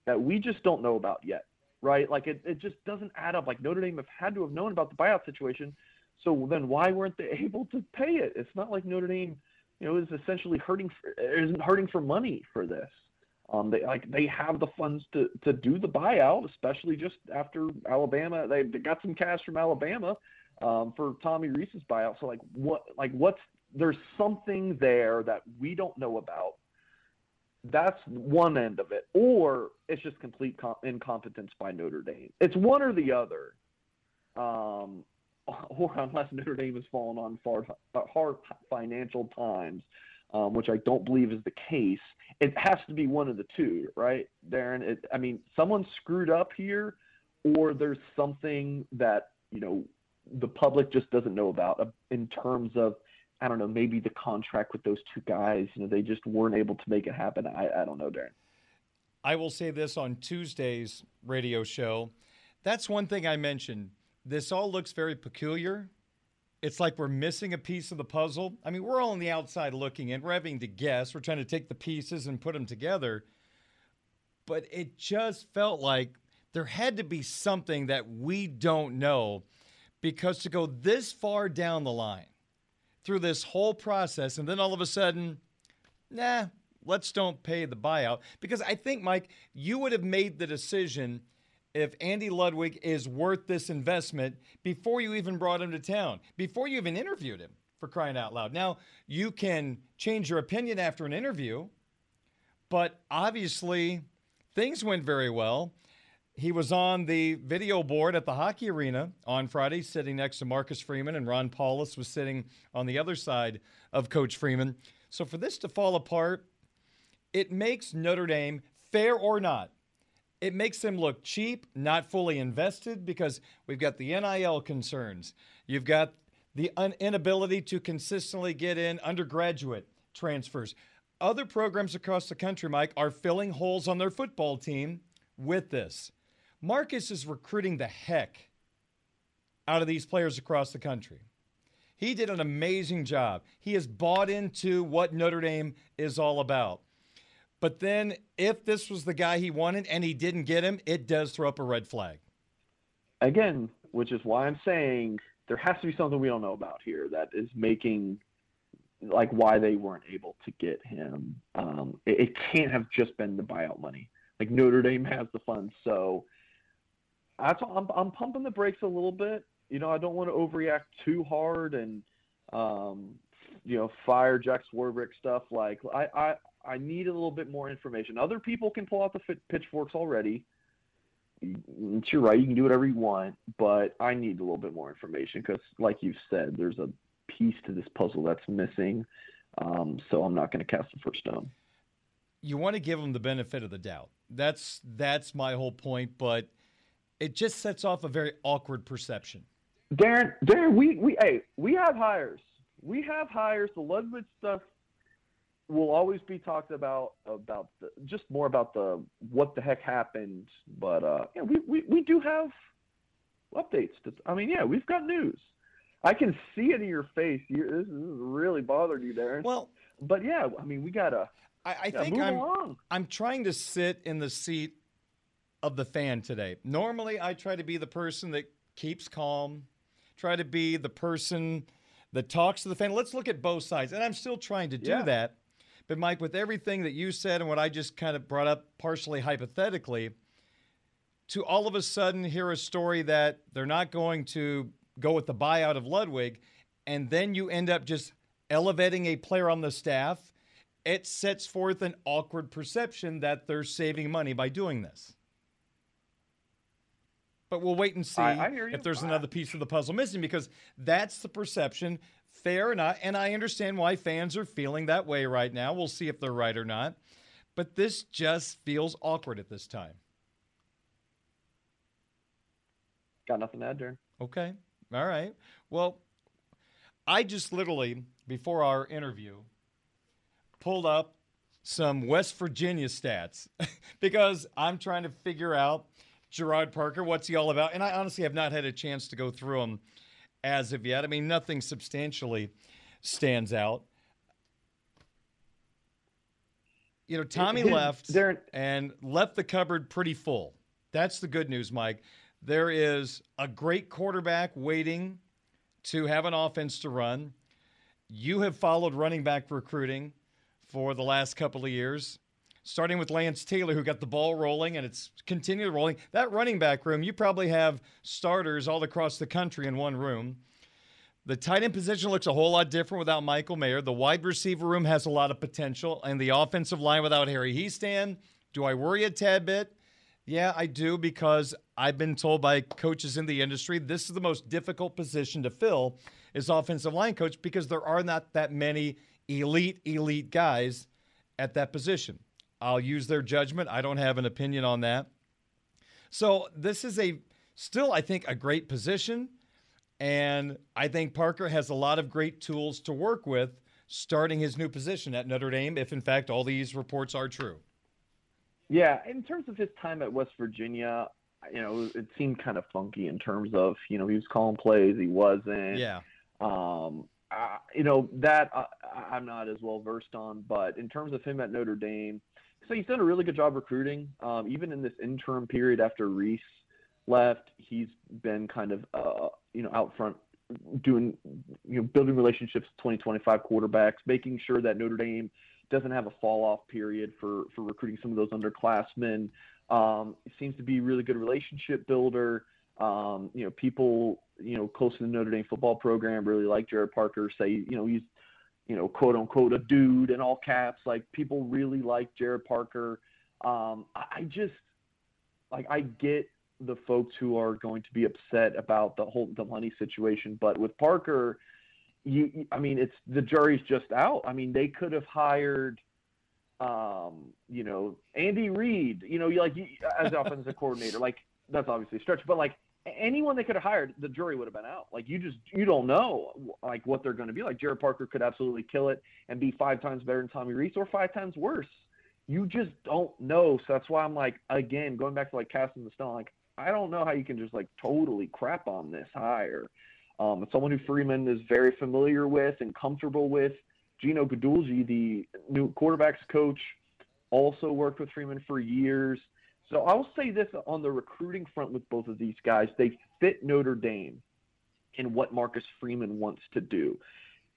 that we just don't know about yet, right? Like, it just doesn't add up. Like, Notre Dame have had to have known about the buyout situation. So then why weren't they able to pay it? It's not like Notre Dame is essentially hurting for money for this. They have the funds to do the buyout, especially just after Alabama. They got some cash from Alabama for Tommy Rees's buyout. So there's something there that we don't know about. That's one end of it, or it's just complete incompetence by Notre Dame. It's one or the other, or unless Notre Dame has fallen on hard financial times, which I don't believe is the case. It has to be one of the two, right, Darren? Someone screwed up here, or there's something that, the public just doesn't know about in terms of, I don't know, maybe the contract with those two guys. They just weren't able to make it happen. I don't know, Darren. I will say this on Tuesday's radio show. That's one thing I mentioned. This all looks very peculiar. It's like we're missing a piece of the puzzle. We're all on the outside looking in. We're having to guess. We're trying to take the pieces and put them together. But it just felt like there had to be something that we don't know, because to go this far down the line through this whole process and then all of a sudden, let's don't pay the buyout. Because I think, Mike, you would have made the decision if Andy Ludwig is worth this investment before you even brought him to town, before you even interviewed him, for crying out loud. Now, you can change your opinion after an interview, but obviously things went very well. He was on the video board at the hockey arena on Friday, sitting next to Marcus Freeman, and Ron Paulus was sitting on the other side of Coach Freeman. So for this to fall apart, it makes Notre Dame, fair or not, it makes them look cheap, not fully invested, because we've got the NIL concerns. You've got the inability to consistently get in undergraduate transfers. Other programs across the country, Mike, are filling holes on their football team with this. Marcus is recruiting the heck out of these players across the country. He did an amazing job. He has bought into what Notre Dame is all about. But then if this was the guy he wanted and he didn't get him, it does throw up a red flag. Again, which is why I'm saying there has to be something we don't know about here that is making, like, why they weren't able to get him. It can't have just been the buyout money. Like, Notre Dame has the funds. So I'm pumping the brakes a little bit. you know, I don't want to overreact too hard and, you know, fire Jack Swarbrick stuff. Like I need a little bit more information. Other people can pull out the pitchforks already. It's your right. You can do whatever you want, but I need a little bit more information because, like you've said, there's a piece to this puzzle that's missing. So I'm not going to cast the first stone. You want to give them the benefit of the doubt. That's my whole point, but it just sets off a very awkward perception. Darren, we have hires. We have hires. The Ludwig stuff will always be talked about the, just more about the what the heck happened. But yeah, we do have updates. We've got news. I can see it in your face. This is really bothered you, Darren. Well, but yeah, I mean, we gotta. I think I'm trying to sit in the seat of the fan today. Normally, I try to be the person that keeps calm, try to be the person that talks to the fan. Let's look at both sides, and I'm still trying to do that. But, Mike, with everything that you said and what I just kind of brought up partially hypothetically, to all of a sudden hear a story that they're not going to go with the buyout of Ludwig, and then you end up just elevating a player on the staff, it sets forth an awkward perception that they're saving money by doing this. But we'll wait and see if there's another piece of the puzzle missing, because that's the perception, fair or not, and I understand why fans are feeling that way right now. We'll see if they're right or not. But this just feels awkward at this time. Got nothing to add, Darren. Okay. All right. Well, I just literally, before our interview, pulled up some West Virginia stats because I'm trying to figure out Gerad Parker, what's he all about? And I honestly have not had a chance to go through them as of yet. I mean, nothing substantially stands out. You know, Tommy left and left the cupboard pretty full. That's the good news, Mike. There is a great quarterback waiting to have an offense to run. You have followed running back recruiting for the last couple of years, starting with Lance Taylor, who got the ball rolling, and it's continued rolling. That running back room, you probably have starters all across the country in one room. The tight end position looks a whole lot different without Michael Mayer. The wide receiver room has a lot of potential, and the offensive line without Harry Hiestand. Do I worry a tad bit? Yeah, I do, because I've been told by coaches in the industry this is the most difficult position to fill is offensive line coach, because there are not that many elite guys at that position. I'll use their judgment. I don't have an opinion on that. So this is still, I think, a great position. And I think Parker has a lot of great tools to work with starting his new position at Notre Dame, if, in fact, all these reports are true. Yeah, in terms of his time at West Virginia, you know, it seemed kind of funky in terms of, you know, he was calling plays, he wasn't. Yeah. You know, that I'm not as well versed on. But in terms of him at Notre Dame, so he's done a really good job recruiting. Even in this interim period after Rees left, he's been kind of, you know, out front doing, you know, building relationships with 2025 quarterbacks, making sure that Notre Dame doesn't have a fall-off period for recruiting some of those underclassmen. Seems to be a really good relationship builder. You know, people, you know, close to the Notre Dame football program really like Gerad Parker, say, you know, he's, you know, quote unquote, a dude in all caps. Like, people really like Gerad Parker. I just, like, I get the folks who are going to be upset about the money situation, but with Parker, it's the jury's just out. I mean, they could have hired, you know, Andy Reid, you know, like as offensive coordinator, like that's obviously a stretch, but like anyone they could have hired, the jury would have been out. Like, you don't know, like, what they're going to be like. Gerad Parker could absolutely kill it and be 5 times better than Tommy Rees, or 5 times worse. You just don't know. So that's why I'm like, again, going back to like casting the stone, like, I don't know how you can just like totally crap on this hire. It's someone who Freeman is very familiar with and comfortable with. Gino Guidugli, the new quarterback's coach, also worked with Freeman for years. So I'll say this on the recruiting front with both of these guys. They fit Notre Dame in what Marcus Freeman wants to do.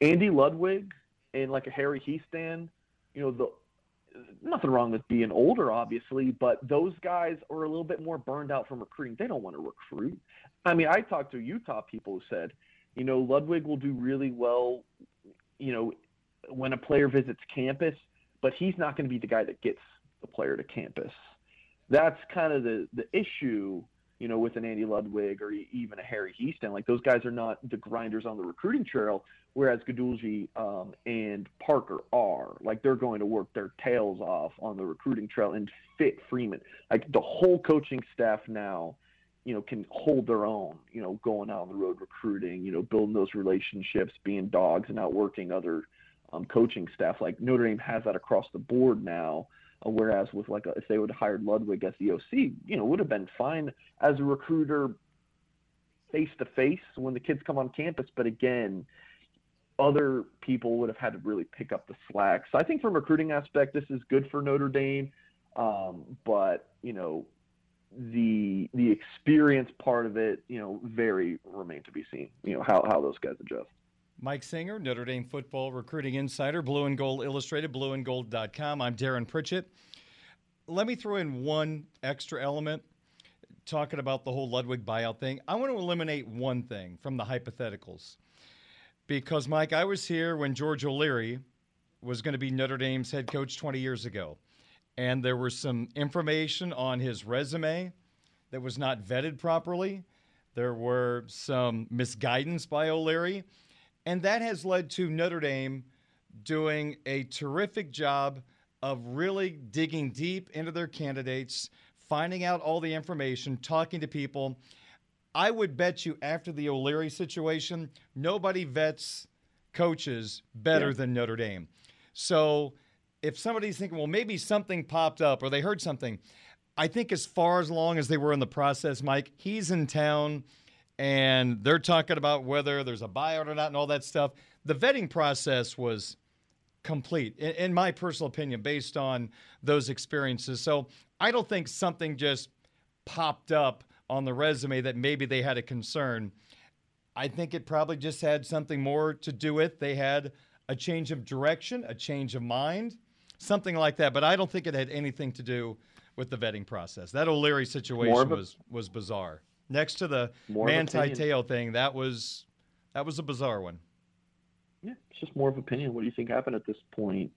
Andy Ludwig and like a Harry Hiestand, you know, nothing wrong with being older, obviously, but those guys are a little bit more burned out from recruiting. They don't want to recruit. I mean, I talked to Utah people who said, you know, Ludwig will do really well, you know, when a player visits campus, but he's not going to be the guy that gets the player to campus. That's kind of the issue, you know, with an Andy Ludwig or even a Harry Hiestand. Like, those guys are not the grinders on the recruiting trail, whereas Guidugli and Parker are. Like, they're going to work their tails off on the recruiting trail and fit Freeman. Like, the whole coaching staff now, you know, can hold their own, you know, going out on the road recruiting, you know, building those relationships, being dogs and outworking other coaching staff. Like, Notre Dame has that across the board now. Whereas with like if they would have hired Ludwig as the OC, you know, would have been fine as a recruiter face-to-face when the kids come on campus. But again, other people would have had to really pick up the slack. So I think from a recruiting aspect, this is good for Notre Dame. But, you know, the experience part of it, you know, very remain to be seen, you know, how those guys adjust. Mike Singer, Notre Dame football recruiting insider, Blue and Gold Illustrated, blueandgold.com. I'm Darren Pritchett. Let me throw in one extra element, talking about the whole Ludwig buyout thing. I want to eliminate one thing from the hypotheticals because, Mike, I was here when George O'Leary was going to be Notre Dame's head coach 20 years ago, and there was some information on his resume that was not vetted properly. There were some misguidance by O'Leary. And that has led to Notre Dame doing a terrific job of really digging deep into their candidates, finding out all the information, talking to people. I would bet you after the O'Leary situation, nobody vets coaches better than Notre Dame. So if somebody's thinking, well, maybe something popped up or they heard something, I think as far as long as they were in the process, Mike, he's in town. And they're talking about whether there's a buyout or not and all that stuff. The vetting process was complete, in my personal opinion, based on those experiences. So I don't think something just popped up on the resume that maybe they had a concern. I think it probably just had something more to do with. They had a change of direction, a change of mind, something like that. But I don't think it had anything to do with the vetting process. That O'Leary situation was bizarre. Next to the Manti Te'o thing, that was a bizarre one. Yeah, it's just more of opinion. What do you think happened at this point?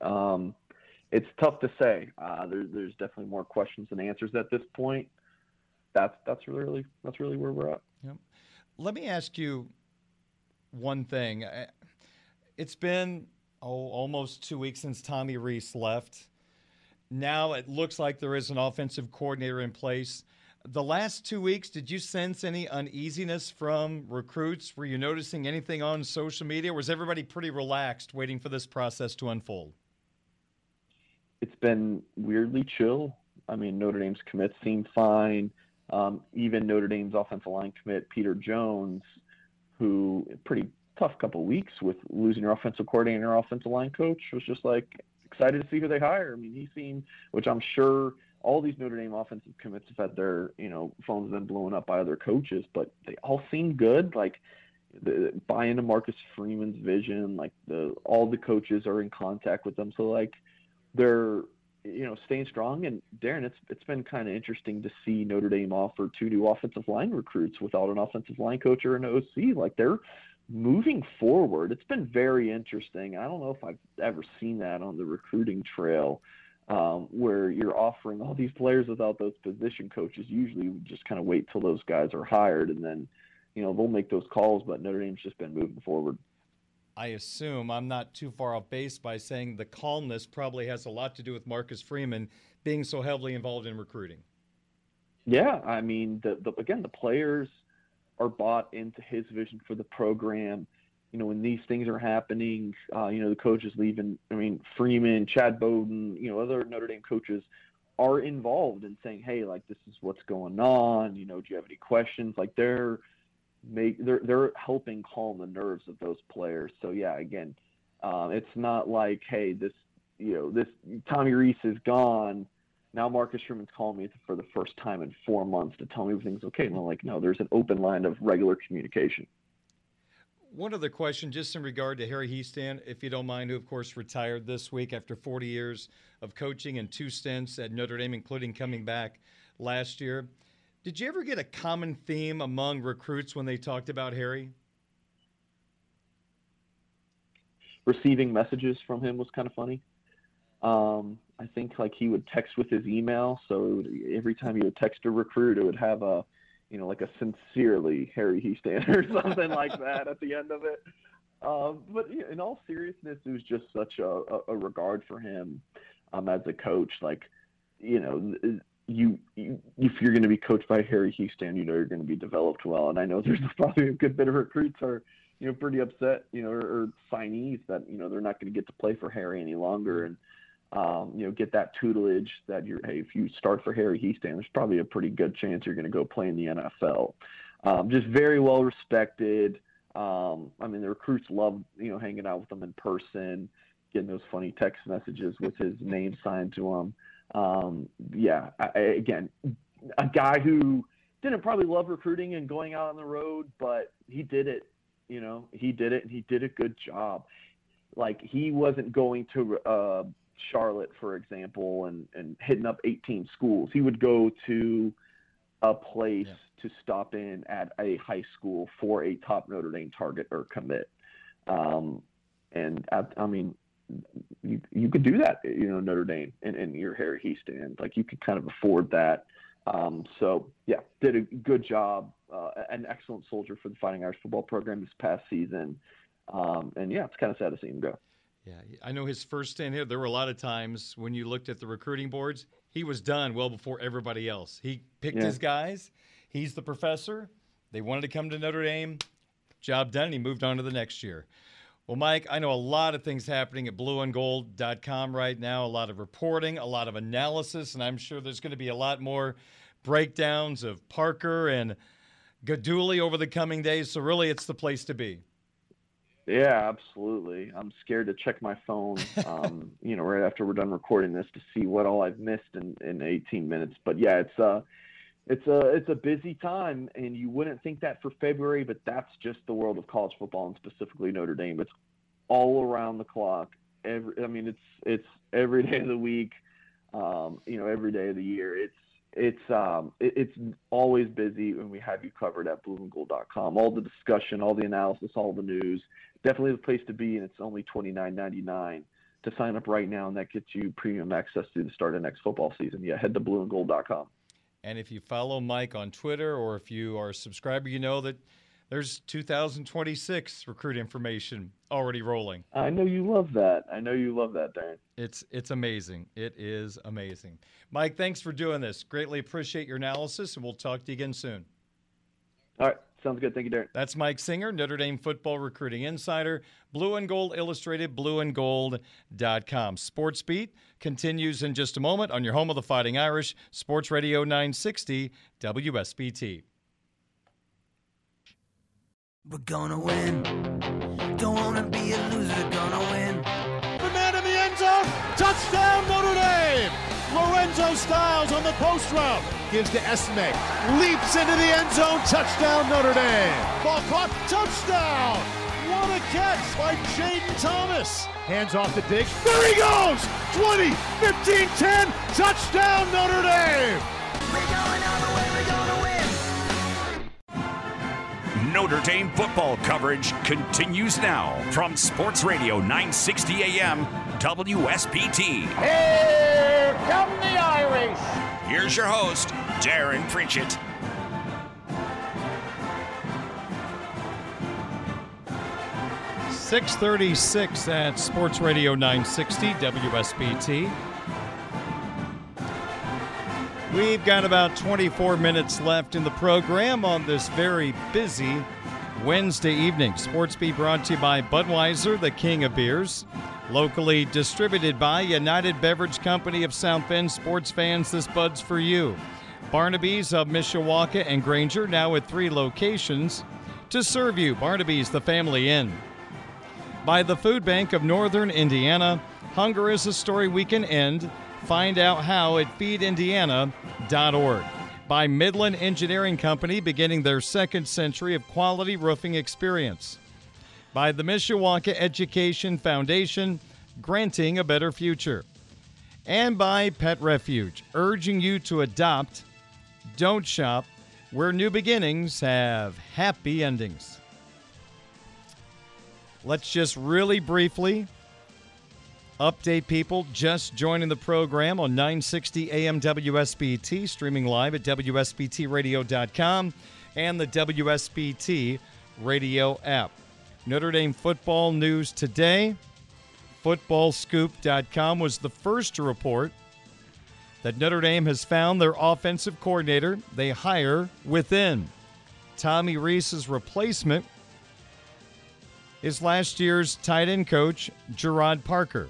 It's tough to say. There's definitely more questions than answers at this point. That's really where we're at. Yep. Let me ask you one thing. It's been almost 2 weeks since Tommy Rees left. Now it looks like there is an offensive coordinator in place. The last 2 weeks, did you sense any uneasiness from recruits? Were you noticing anything on social media? Was everybody pretty relaxed waiting for this process to unfold? It's been weirdly chill. I mean, Notre Dame's commits seem fine. Even Notre Dame's offensive line commit, Peter Jones, who a pretty tough couple of weeks with losing your offensive coordinator, offensive line coach, was just like excited to see who they hire. I mean, he seemed, which I'm sure – all these Notre Dame offensive commits have had their, you know, phones been blown up by other coaches, but they all seem good. Like, buy into Marcus Freeman's vision. Like, all the coaches are in contact with them, so like they're, you know, staying strong. And Darren, it's been kind of interesting to see Notre Dame offer 2 new offensive line recruits without an offensive line coach or an OC. Like, they're moving forward. It's been very interesting. I don't know if I've ever seen that on the recruiting trail. Where you're offering all these players without those position coaches. Usually we just kind of wait till those guys are hired, and then, you know, they'll make those calls, but Notre Dame's just been moving forward. I assume I'm not too far off base by saying the calmness probably has a lot to do with Marcus Freeman being so heavily involved in recruiting. Yeah, I mean, again, the players are bought into his vision for the program. You know, when these things are happening, you know, the coaches leaving. I mean, Freeman, Chad Bowden, you know, other Notre Dame coaches are involved in saying, hey, like, this is what's going on. You know, do you have any questions? Like, they're helping calm the nerves of those players. So, yeah, again, it's not like, hey, this, you know, this Tommy Rees is gone. Now Marcus Freeman's calling me for the first time in 4 months to tell me everything's okay. And I'm like, no, there's an open line of regular communication. One other question, just in regard to Harry Hiestand, if you don't mind, who, of course, retired this week after 40 years of coaching and two stints at Notre Dame, including coming back last year. Did you ever get a common theme among recruits when they talked about Harry? Receiving messages from him was kind of funny. I think like he would text with his email. So it would, every time he would text a recruit, it would have a, you know, like a sincerely Harry Hiestand or something like that at the end of it. But in all seriousness, it was just such a regard for him as a coach. Like, you know, you if you're going to be coached by Harry Hiestand, you know, you're going to be developed well. And I know there's probably a good bit of recruits are, you know, pretty upset, you know, or signees that, you know, they're not going to get to play for Harry any longer and, you know, get that tutelage that you're, hey, if you start for Harry Hiestand, there's probably a pretty good chance you're going to go play in the NFL. Just very well respected. I mean, the recruits loved, you know, hanging out with him in person, getting those funny text messages with his name signed to him. Yeah, again, a guy who didn't probably love recruiting and going out on the road, but he did it. You know, he did it, and he did a good job. Like, he wasn't going to Charlotte, for example, and hitting up 18 schools. He would go to a place to stop in at a high school for a top Notre Dame target or commit. And, I mean, you could do that, you know, Notre Dame and your Harry Hiestand. Like, you could kind of afford that. So, yeah, did a good job. An excellent soldier for the Fighting Irish football program this past season. And, yeah, it's kind of sad to see him go. Yeah, I know his first stint here, there were a lot of times when you looked at the recruiting boards, he was done well before everybody else. He picked his guys. He's the professor. They wanted to come to Notre Dame. Job done, and he moved on to the next year. Well, Mike, I know a lot of things happening at blueandgold.com right now, a lot of reporting, a lot of analysis, and I'm sure there's going to be a lot more breakdowns of Parker and Guidugli over the coming days, so really it's the place to be. Yeah, absolutely. I'm scared to check my phone, you know, right after we're done recording this to see what all I've missed in 18 minutes. But yeah, it's a busy time, and you wouldn't think that for February, but that's just the world of college football and specifically Notre Dame. It's all around the clock. It's every day of the week, you know, every day of the year. It's always busy when we have you covered at blueandgold.com. All the discussion, all the analysis, all the news, definitely the place to be, and it's only $29.99 to sign up right now, and that gets you premium access to the start of next football season. Yeah, head to blueandgold.com. And if you follow Mike on Twitter or if you are a subscriber, you know that there's 2026 recruit information already rolling. I know you love that. I know you love that, Darren. It's amazing. It is amazing. Mike, thanks for doing this. Greatly appreciate your analysis, and we'll talk to you again soon. All right. Sounds good. Thank you, Darren. That's Mike Singer, Notre Dame football recruiting insider, Blue and Gold Illustrated, blueandgold.com. Sports Beat continues in just a moment on your home of the Fighting Irish, Sports Radio 960 WSBT. We're gonna win. Don't wanna be a loser. We're gonna win. The man in the end zone. Touchdown Notre Dame. Lorenzo Styles on the post route gives to Esme. Leaps into the end zone. Touchdown Notre Dame. Ball caught. Touchdown. What a catch by Jaden Thomas. Hands off to Diggs. There he goes. 20, 15, 10. Touchdown Notre Dame. We're going all the way. We're gonna win. Notre Dame football coverage continues now from Sports Radio 960 AM WSBT. Here come the Irish. Here's your host, Darren Pritchett. $6:36 at Sports Radio 960 WSBT. We've got about 24 minutes left in the program on this very busy Wednesday evening. Sports Beat brought to you by Budweiser, the king of beers. Locally distributed by United Beverage Company of South Bend. Sports fans, this Bud's for you. Barnaby's of Mishawaka and Granger, now at 3 locations to serve you. Barnaby's, the family inn. By the Food Bank of Northern Indiana, hunger is a story we can end. Find out how at feedindiana.org. By Midland Engineering Company, beginning their second century of quality roofing experience. by the Mishawaka Education Foundation, granting a better future. And by Pet Refuge, urging you to adopt, don't shop, where new beginnings have happy endings. Let's just really briefly update people just joining the program on 960 AM WSBT, streaming live at WSBTradio.com and the WSBT radio app. Notre Dame football news today. Footballscoop.com was the first to report that Notre Dame has found their offensive coordinator they hire within. Tommy Rees' replacement is last year's tight end coach, Gerad Parker.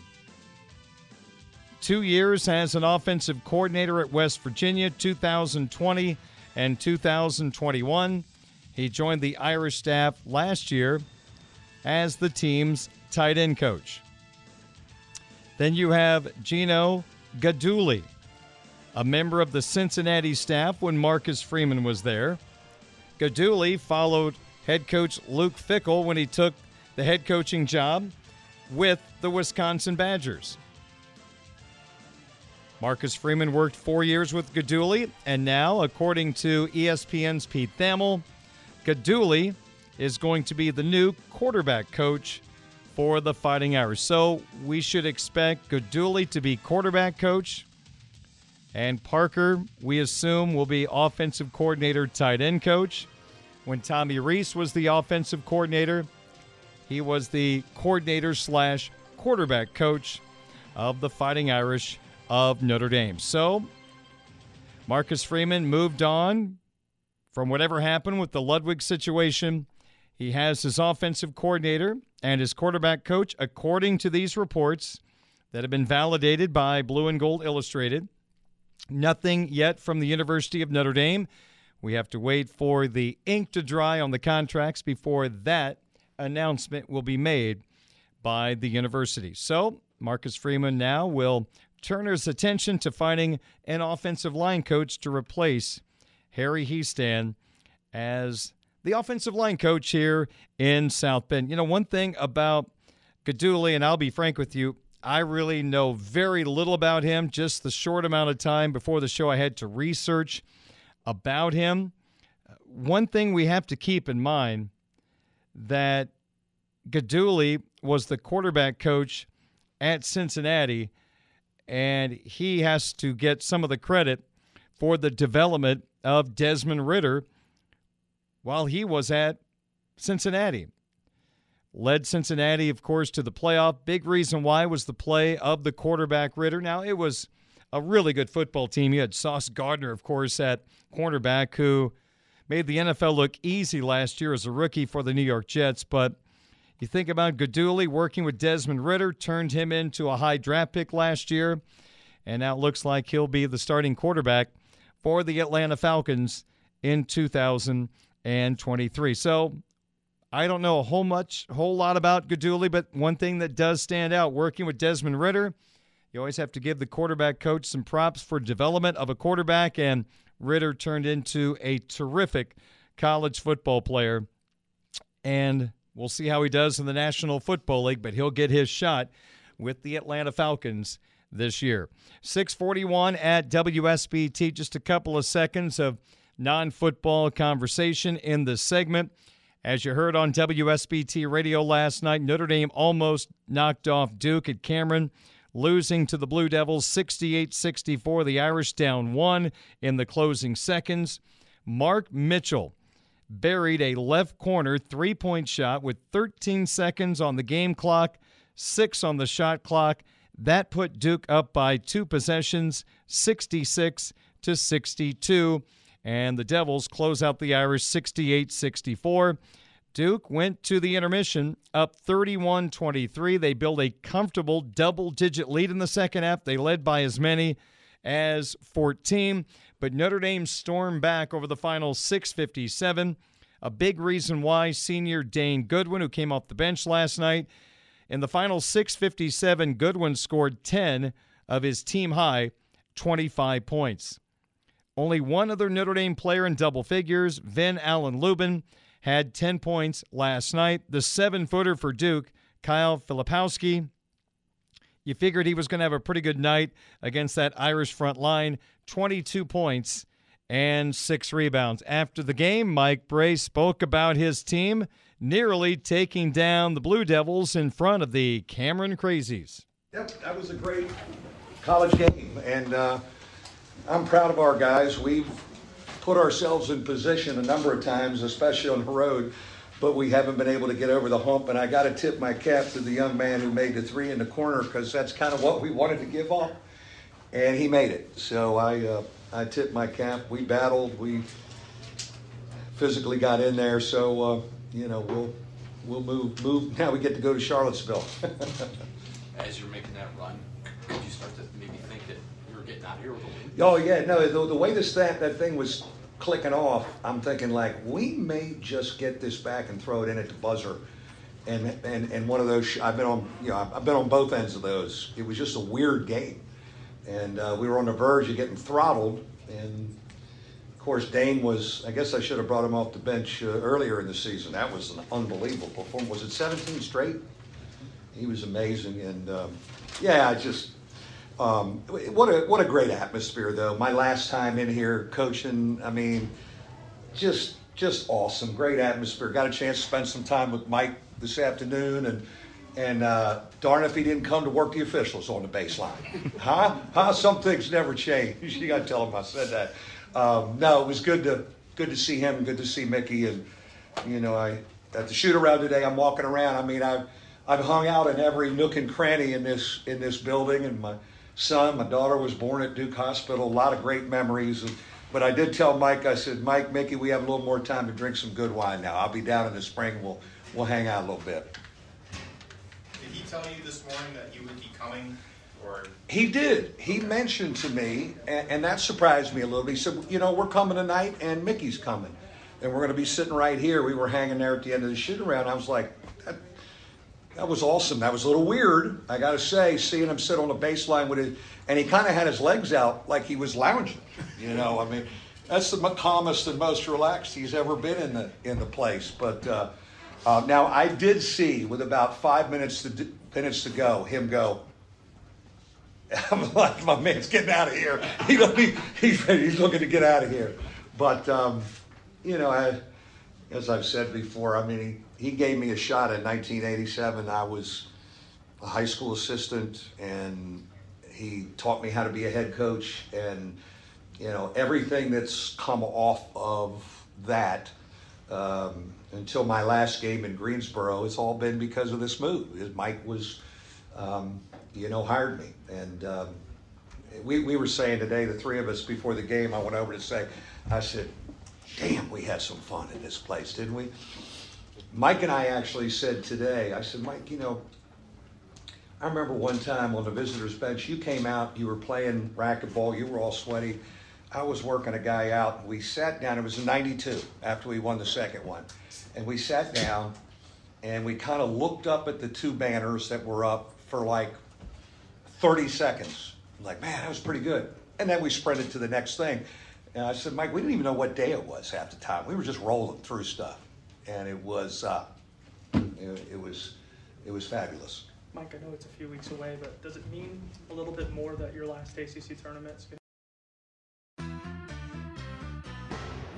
2 years as an offensive coordinator at West Virginia, 2020 and 2021. He joined the Irish staff last year as the team's tight end coach. Then you have Gino Guidugli, a member of the Cincinnati staff when Marcus Freeman was there. Guidugli followed head coach Luke Fickell when he took the head coaching job with the Wisconsin Badgers. Marcus Freeman worked 4 years with Guidugli, and now, according to ESPN's Pete Thamel, Guidugli is going to be the new quarterback coach for the Fighting Irish. So we should expect Guidugli to be quarterback coach, and Parker, we assume, will be offensive coordinator, tight end coach. When Tommy Rees was the offensive coordinator, he was the coordinator slash quarterback coach of the Fighting Irish of Notre Dame. So Marcus Freeman moved on from whatever happened with the Ludwig situation. He has his offensive coordinator and his quarterback coach, according to these reports that have been validated by Blue and Gold Illustrated. Nothing yet from the University of Notre Dame. We have to wait for the ink to dry on the contracts before that announcement will be made by the university. So Marcus Freeman now will turn his attention to finding an offensive line coach to replace Harry Hiestand as the offensive line coach here in South Bend. You know, one thing about Guidugli, and I'll be frank with you, I really know very little about him, just the short amount of time before the show I had to research about him. One thing we have to keep in mind, that Guidugli was the quarterback coach at Cincinnati, and he has to get some of the credit for the development of Desmond Ridder while he was at Cincinnati. Led Cincinnati, of course, to the playoff. Big reason why was the play of the quarterback Ridder. Now, it was a really good football team. You had Sauce Gardner, of course, at cornerback, who made the NFL look easy last year as a rookie for the New York Jets. But you think about Guidugli working with Desmond Ridder, turned him into a high draft pick last year, and now it looks like he'll be the starting quarterback for the Atlanta Falcons in 2023. So I don't know a whole lot about Guidugli, but one thing that does stand out, working with Desmond Ridder, you always have to give the quarterback coach some props for development of a quarterback, and Ridder turned into a terrific college football player, and we'll see how he does in the National Football League, but he'll get his shot with the Atlanta Falcons this year. 641 at WSBT, just a couple of seconds of non-football conversation in this segment. As you heard on WSBT Radio last night, Notre Dame almost knocked off Duke at Cameron, losing to the Blue Devils 68-64. The Irish down one in the closing seconds. Mark Mitchell buried a left corner three-point shot with 13 seconds on the game clock, 6 on the shot clock. That put Duke up by 2 possessions, 66-62. And the Devils close out the Irish 68-64. Duke went to the intermission up 31-23. They build a comfortable double-digit lead in the second half. They led by as many as 14. But Notre Dame stormed back over the final 6:57. A big reason why senior Dane Goodwin, who came off the bench last night, in the final 6:57, Goodwin scored 10 of his team-high 25 points. Only one other Notre Dame player in double figures, Vin Allen Lubin, had 10 points last night. The seven-footer for Duke, Kyle Filipowski. You figured he was going to have a pretty good night against that Irish front line. 22 points and 6 rebounds. After the game, Mike Bray spoke about his team nearly taking down the Blue Devils in front of the Cameron Crazies. Yep, that was a great college game, and I'm proud of our guys. We've put ourselves in position a number of times, especially on the road, but we haven't been able to get over the hump, and I got to tip my cap to the young man who made the three in the corner, because that's kind of what we wanted to give up, and he made it. So I tipped my cap. We battled. We physically got in there. So, you know, we'll move. Now we get to go to Charlottesville. As you're making that run, could you start to maybe think that you were getting out of here with a win? Oh, yeah. No, the way that thing was clicking off, I'm thinking, like, we may just get this back and throw it in at the buzzer. And one of those, I've been on both ends of those. It was just a weird game. And we were on the verge of getting throttled. And, of course, Dane was, I guess I should have brought him off the bench earlier in the season. That was an unbelievable performance. Was it 17 straight? He was amazing, and what a great atmosphere though. My last time in here coaching, I mean, just awesome, great atmosphere. Got a chance to spend some time with Mike this afternoon, and darn if he didn't come to work the officials on the baseline, huh? Some things never change. You got to tell him I said that. No, it was good to see him, good to see Mickey, and you know, I at the shoot around today, I'm walking around. I mean, I've hung out in every nook and cranny in this building, and my daughter was born at Duke Hospital. A lot of great memories. But I did tell Mike, I said, Mike, Mickey, we have a little more time to drink some good wine now. I'll be down in the spring. We'll hang out a little bit. Did he tell you this morning that you would be coming? Or he did. He mentioned to me, and that surprised me a little bit. He said, you know, we're coming tonight, and Mickey's coming, and we're going to be sitting right here. We were hanging there at the end of the shoot-around. I was like, that was awesome. That was a little weird, I got to say, seeing him sit on the baseline with his, and he kind of had his legs out like he was lounging, you know. I mean, that's the calmest and most relaxed he's ever been in the place. But now I did see with about 5 minutes to go, him go. I'm like, my man's getting out of here. He's looking to get out of here. But, you know, as I've said before, I mean, he gave me a shot in 1987. I was a high school assistant, and he taught me how to be a head coach. And, you know, everything that's come off of that until my last game in Greensboro, it's all been because of this move. Mike was, hired me. And we were saying today, the three of us before the game, I went over to say, I said, damn, we had some fun in this place, didn't we? Mike and I actually said today, I said, Mike, you know, I remember one time on the visitor's bench, you came out, you were playing racquetball, you were all sweaty. I was working a guy out, and we sat down. It was in 92 after we won the second one. And we sat down, and we kind of looked up at the two banners that were up for like 30 seconds. I'm like, man, that was pretty good. And then we sprinted to the next thing. And I said, Mike, we didn't even know what day it was half the time. We were just rolling through stuff. And it was it was fabulous. Mike, I know it's a few weeks away, but does it mean a little bit more that your last ACC tournament is going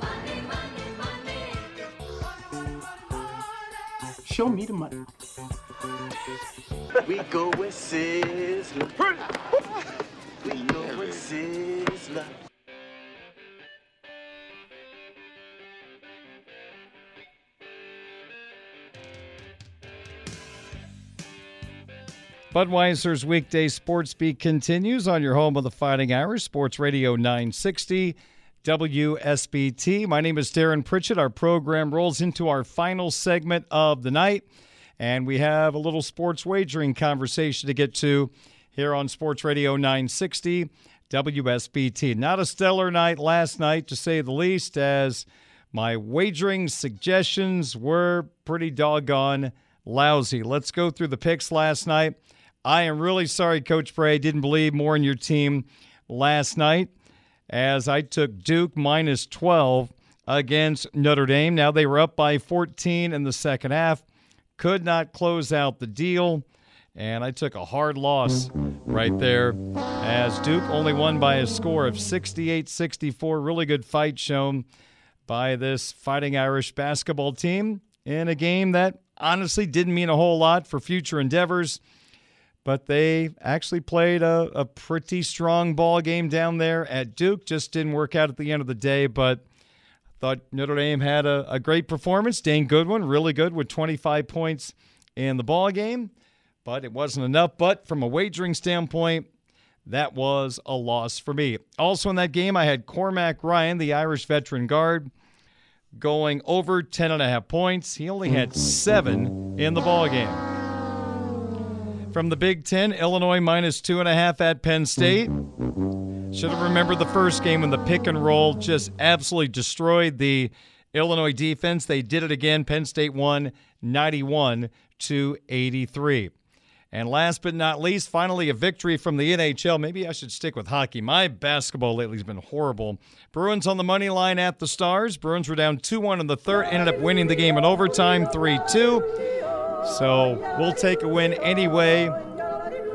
to Money. Show me the money. We go with Sizzler. We go with Sizzler. Budweiser's Weekday Sports Beat continues on your home of the Fighting Irish, Sports Radio 960, WSBT. My name is Darren Pritchett. Our program rolls into our final segment of the night, and we have a little sports wagering conversation to get to here on Sports Radio 960, WSBT. Not a stellar night last night, to say the least, as my wagering suggestions were pretty doggone lousy. Let's go through the picks last night. I am really sorry, Coach Bray, didn't believe more in your team last night, as I took Duke minus 12 against Notre Dame. Now they were up by 14 in the second half. Could not close out the deal. And I took a hard loss right there as Duke only won by a score of 68-64. Really good fight shown by this Fighting Irish basketball team in a game that honestly didn't mean a whole lot for future endeavors. But they actually played a pretty strong ball game down there at Duke. Just didn't work out at the end of the day, but I thought Notre Dame had a great performance. Dane Goodwin, really good with 25 points in the ball game, but it wasn't enough. But from a wagering standpoint, that was a loss for me. Also in that game, I had Cormac Ryan, the Irish veteran guard, going over 10.5 points. He only had 7 in the ball game. From the Big Ten, Illinois minus 2.5 at Penn State. Should have remembered the first game when the pick and roll just absolutely destroyed the Illinois defense. They did it again. Penn State won 91-83. And last but not least, finally a victory from the NHL. Maybe I should stick with hockey. My basketball lately has been horrible. Bruins on the money line at the Stars. Bruins were down 2-1 in the third. Ended up winning the game in overtime, 3-2. So we'll take a win any way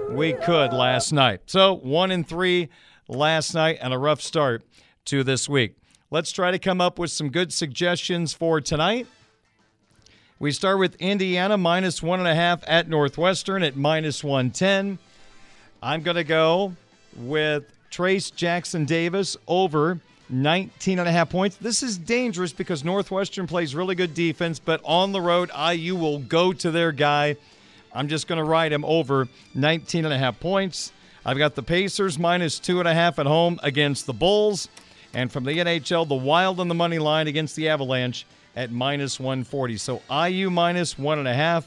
we could last night. So 1-3 last night and a rough start to this week. Let's try to come up with some good suggestions for tonight. We start with Indiana minus 1.5 at Northwestern at minus 110. I'm going to go with Trace Jackson Davis over 19.5 points. This is dangerous because Northwestern plays really good defense, but on the road, IU will go to their guy. I'm just going to ride him over 19.5 points. I've got the Pacers minus 2.5 at home against the Bulls. And from the NHL, the Wild on the money line against the Avalanche at minus 140. So IU minus 1.5.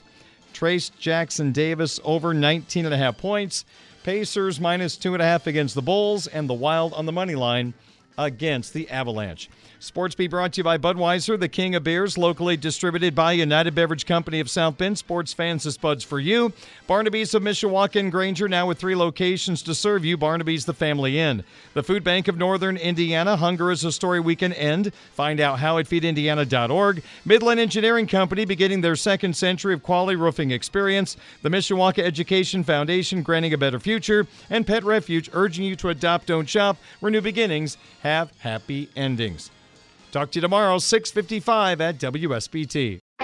Trace Jackson Davis over 19.5 points. Pacers minus 2.5 against the Bulls and the Wild on the money line against the Avalanche. Sports Beat brought to you by Budweiser, the king of beers, locally distributed by United Beverage Company of South Bend. Sports fans, this Bud's for you. Barnaby's of Mishawaka and Granger, now with 3 locations to serve you. Barnaby's, the family inn. The Food Bank of Northern Indiana, Hunger is a Story Weekend End. Find out how at feedindiana.org. Midland Engineering Company, beginning their second century of quality roofing experience. The Mishawaka Education Foundation, granting a better future. And Pet Refuge, urging you to adopt, don't shop, where new beginnings have happy endings. Talk to you tomorrow, 6:55 at WSBT.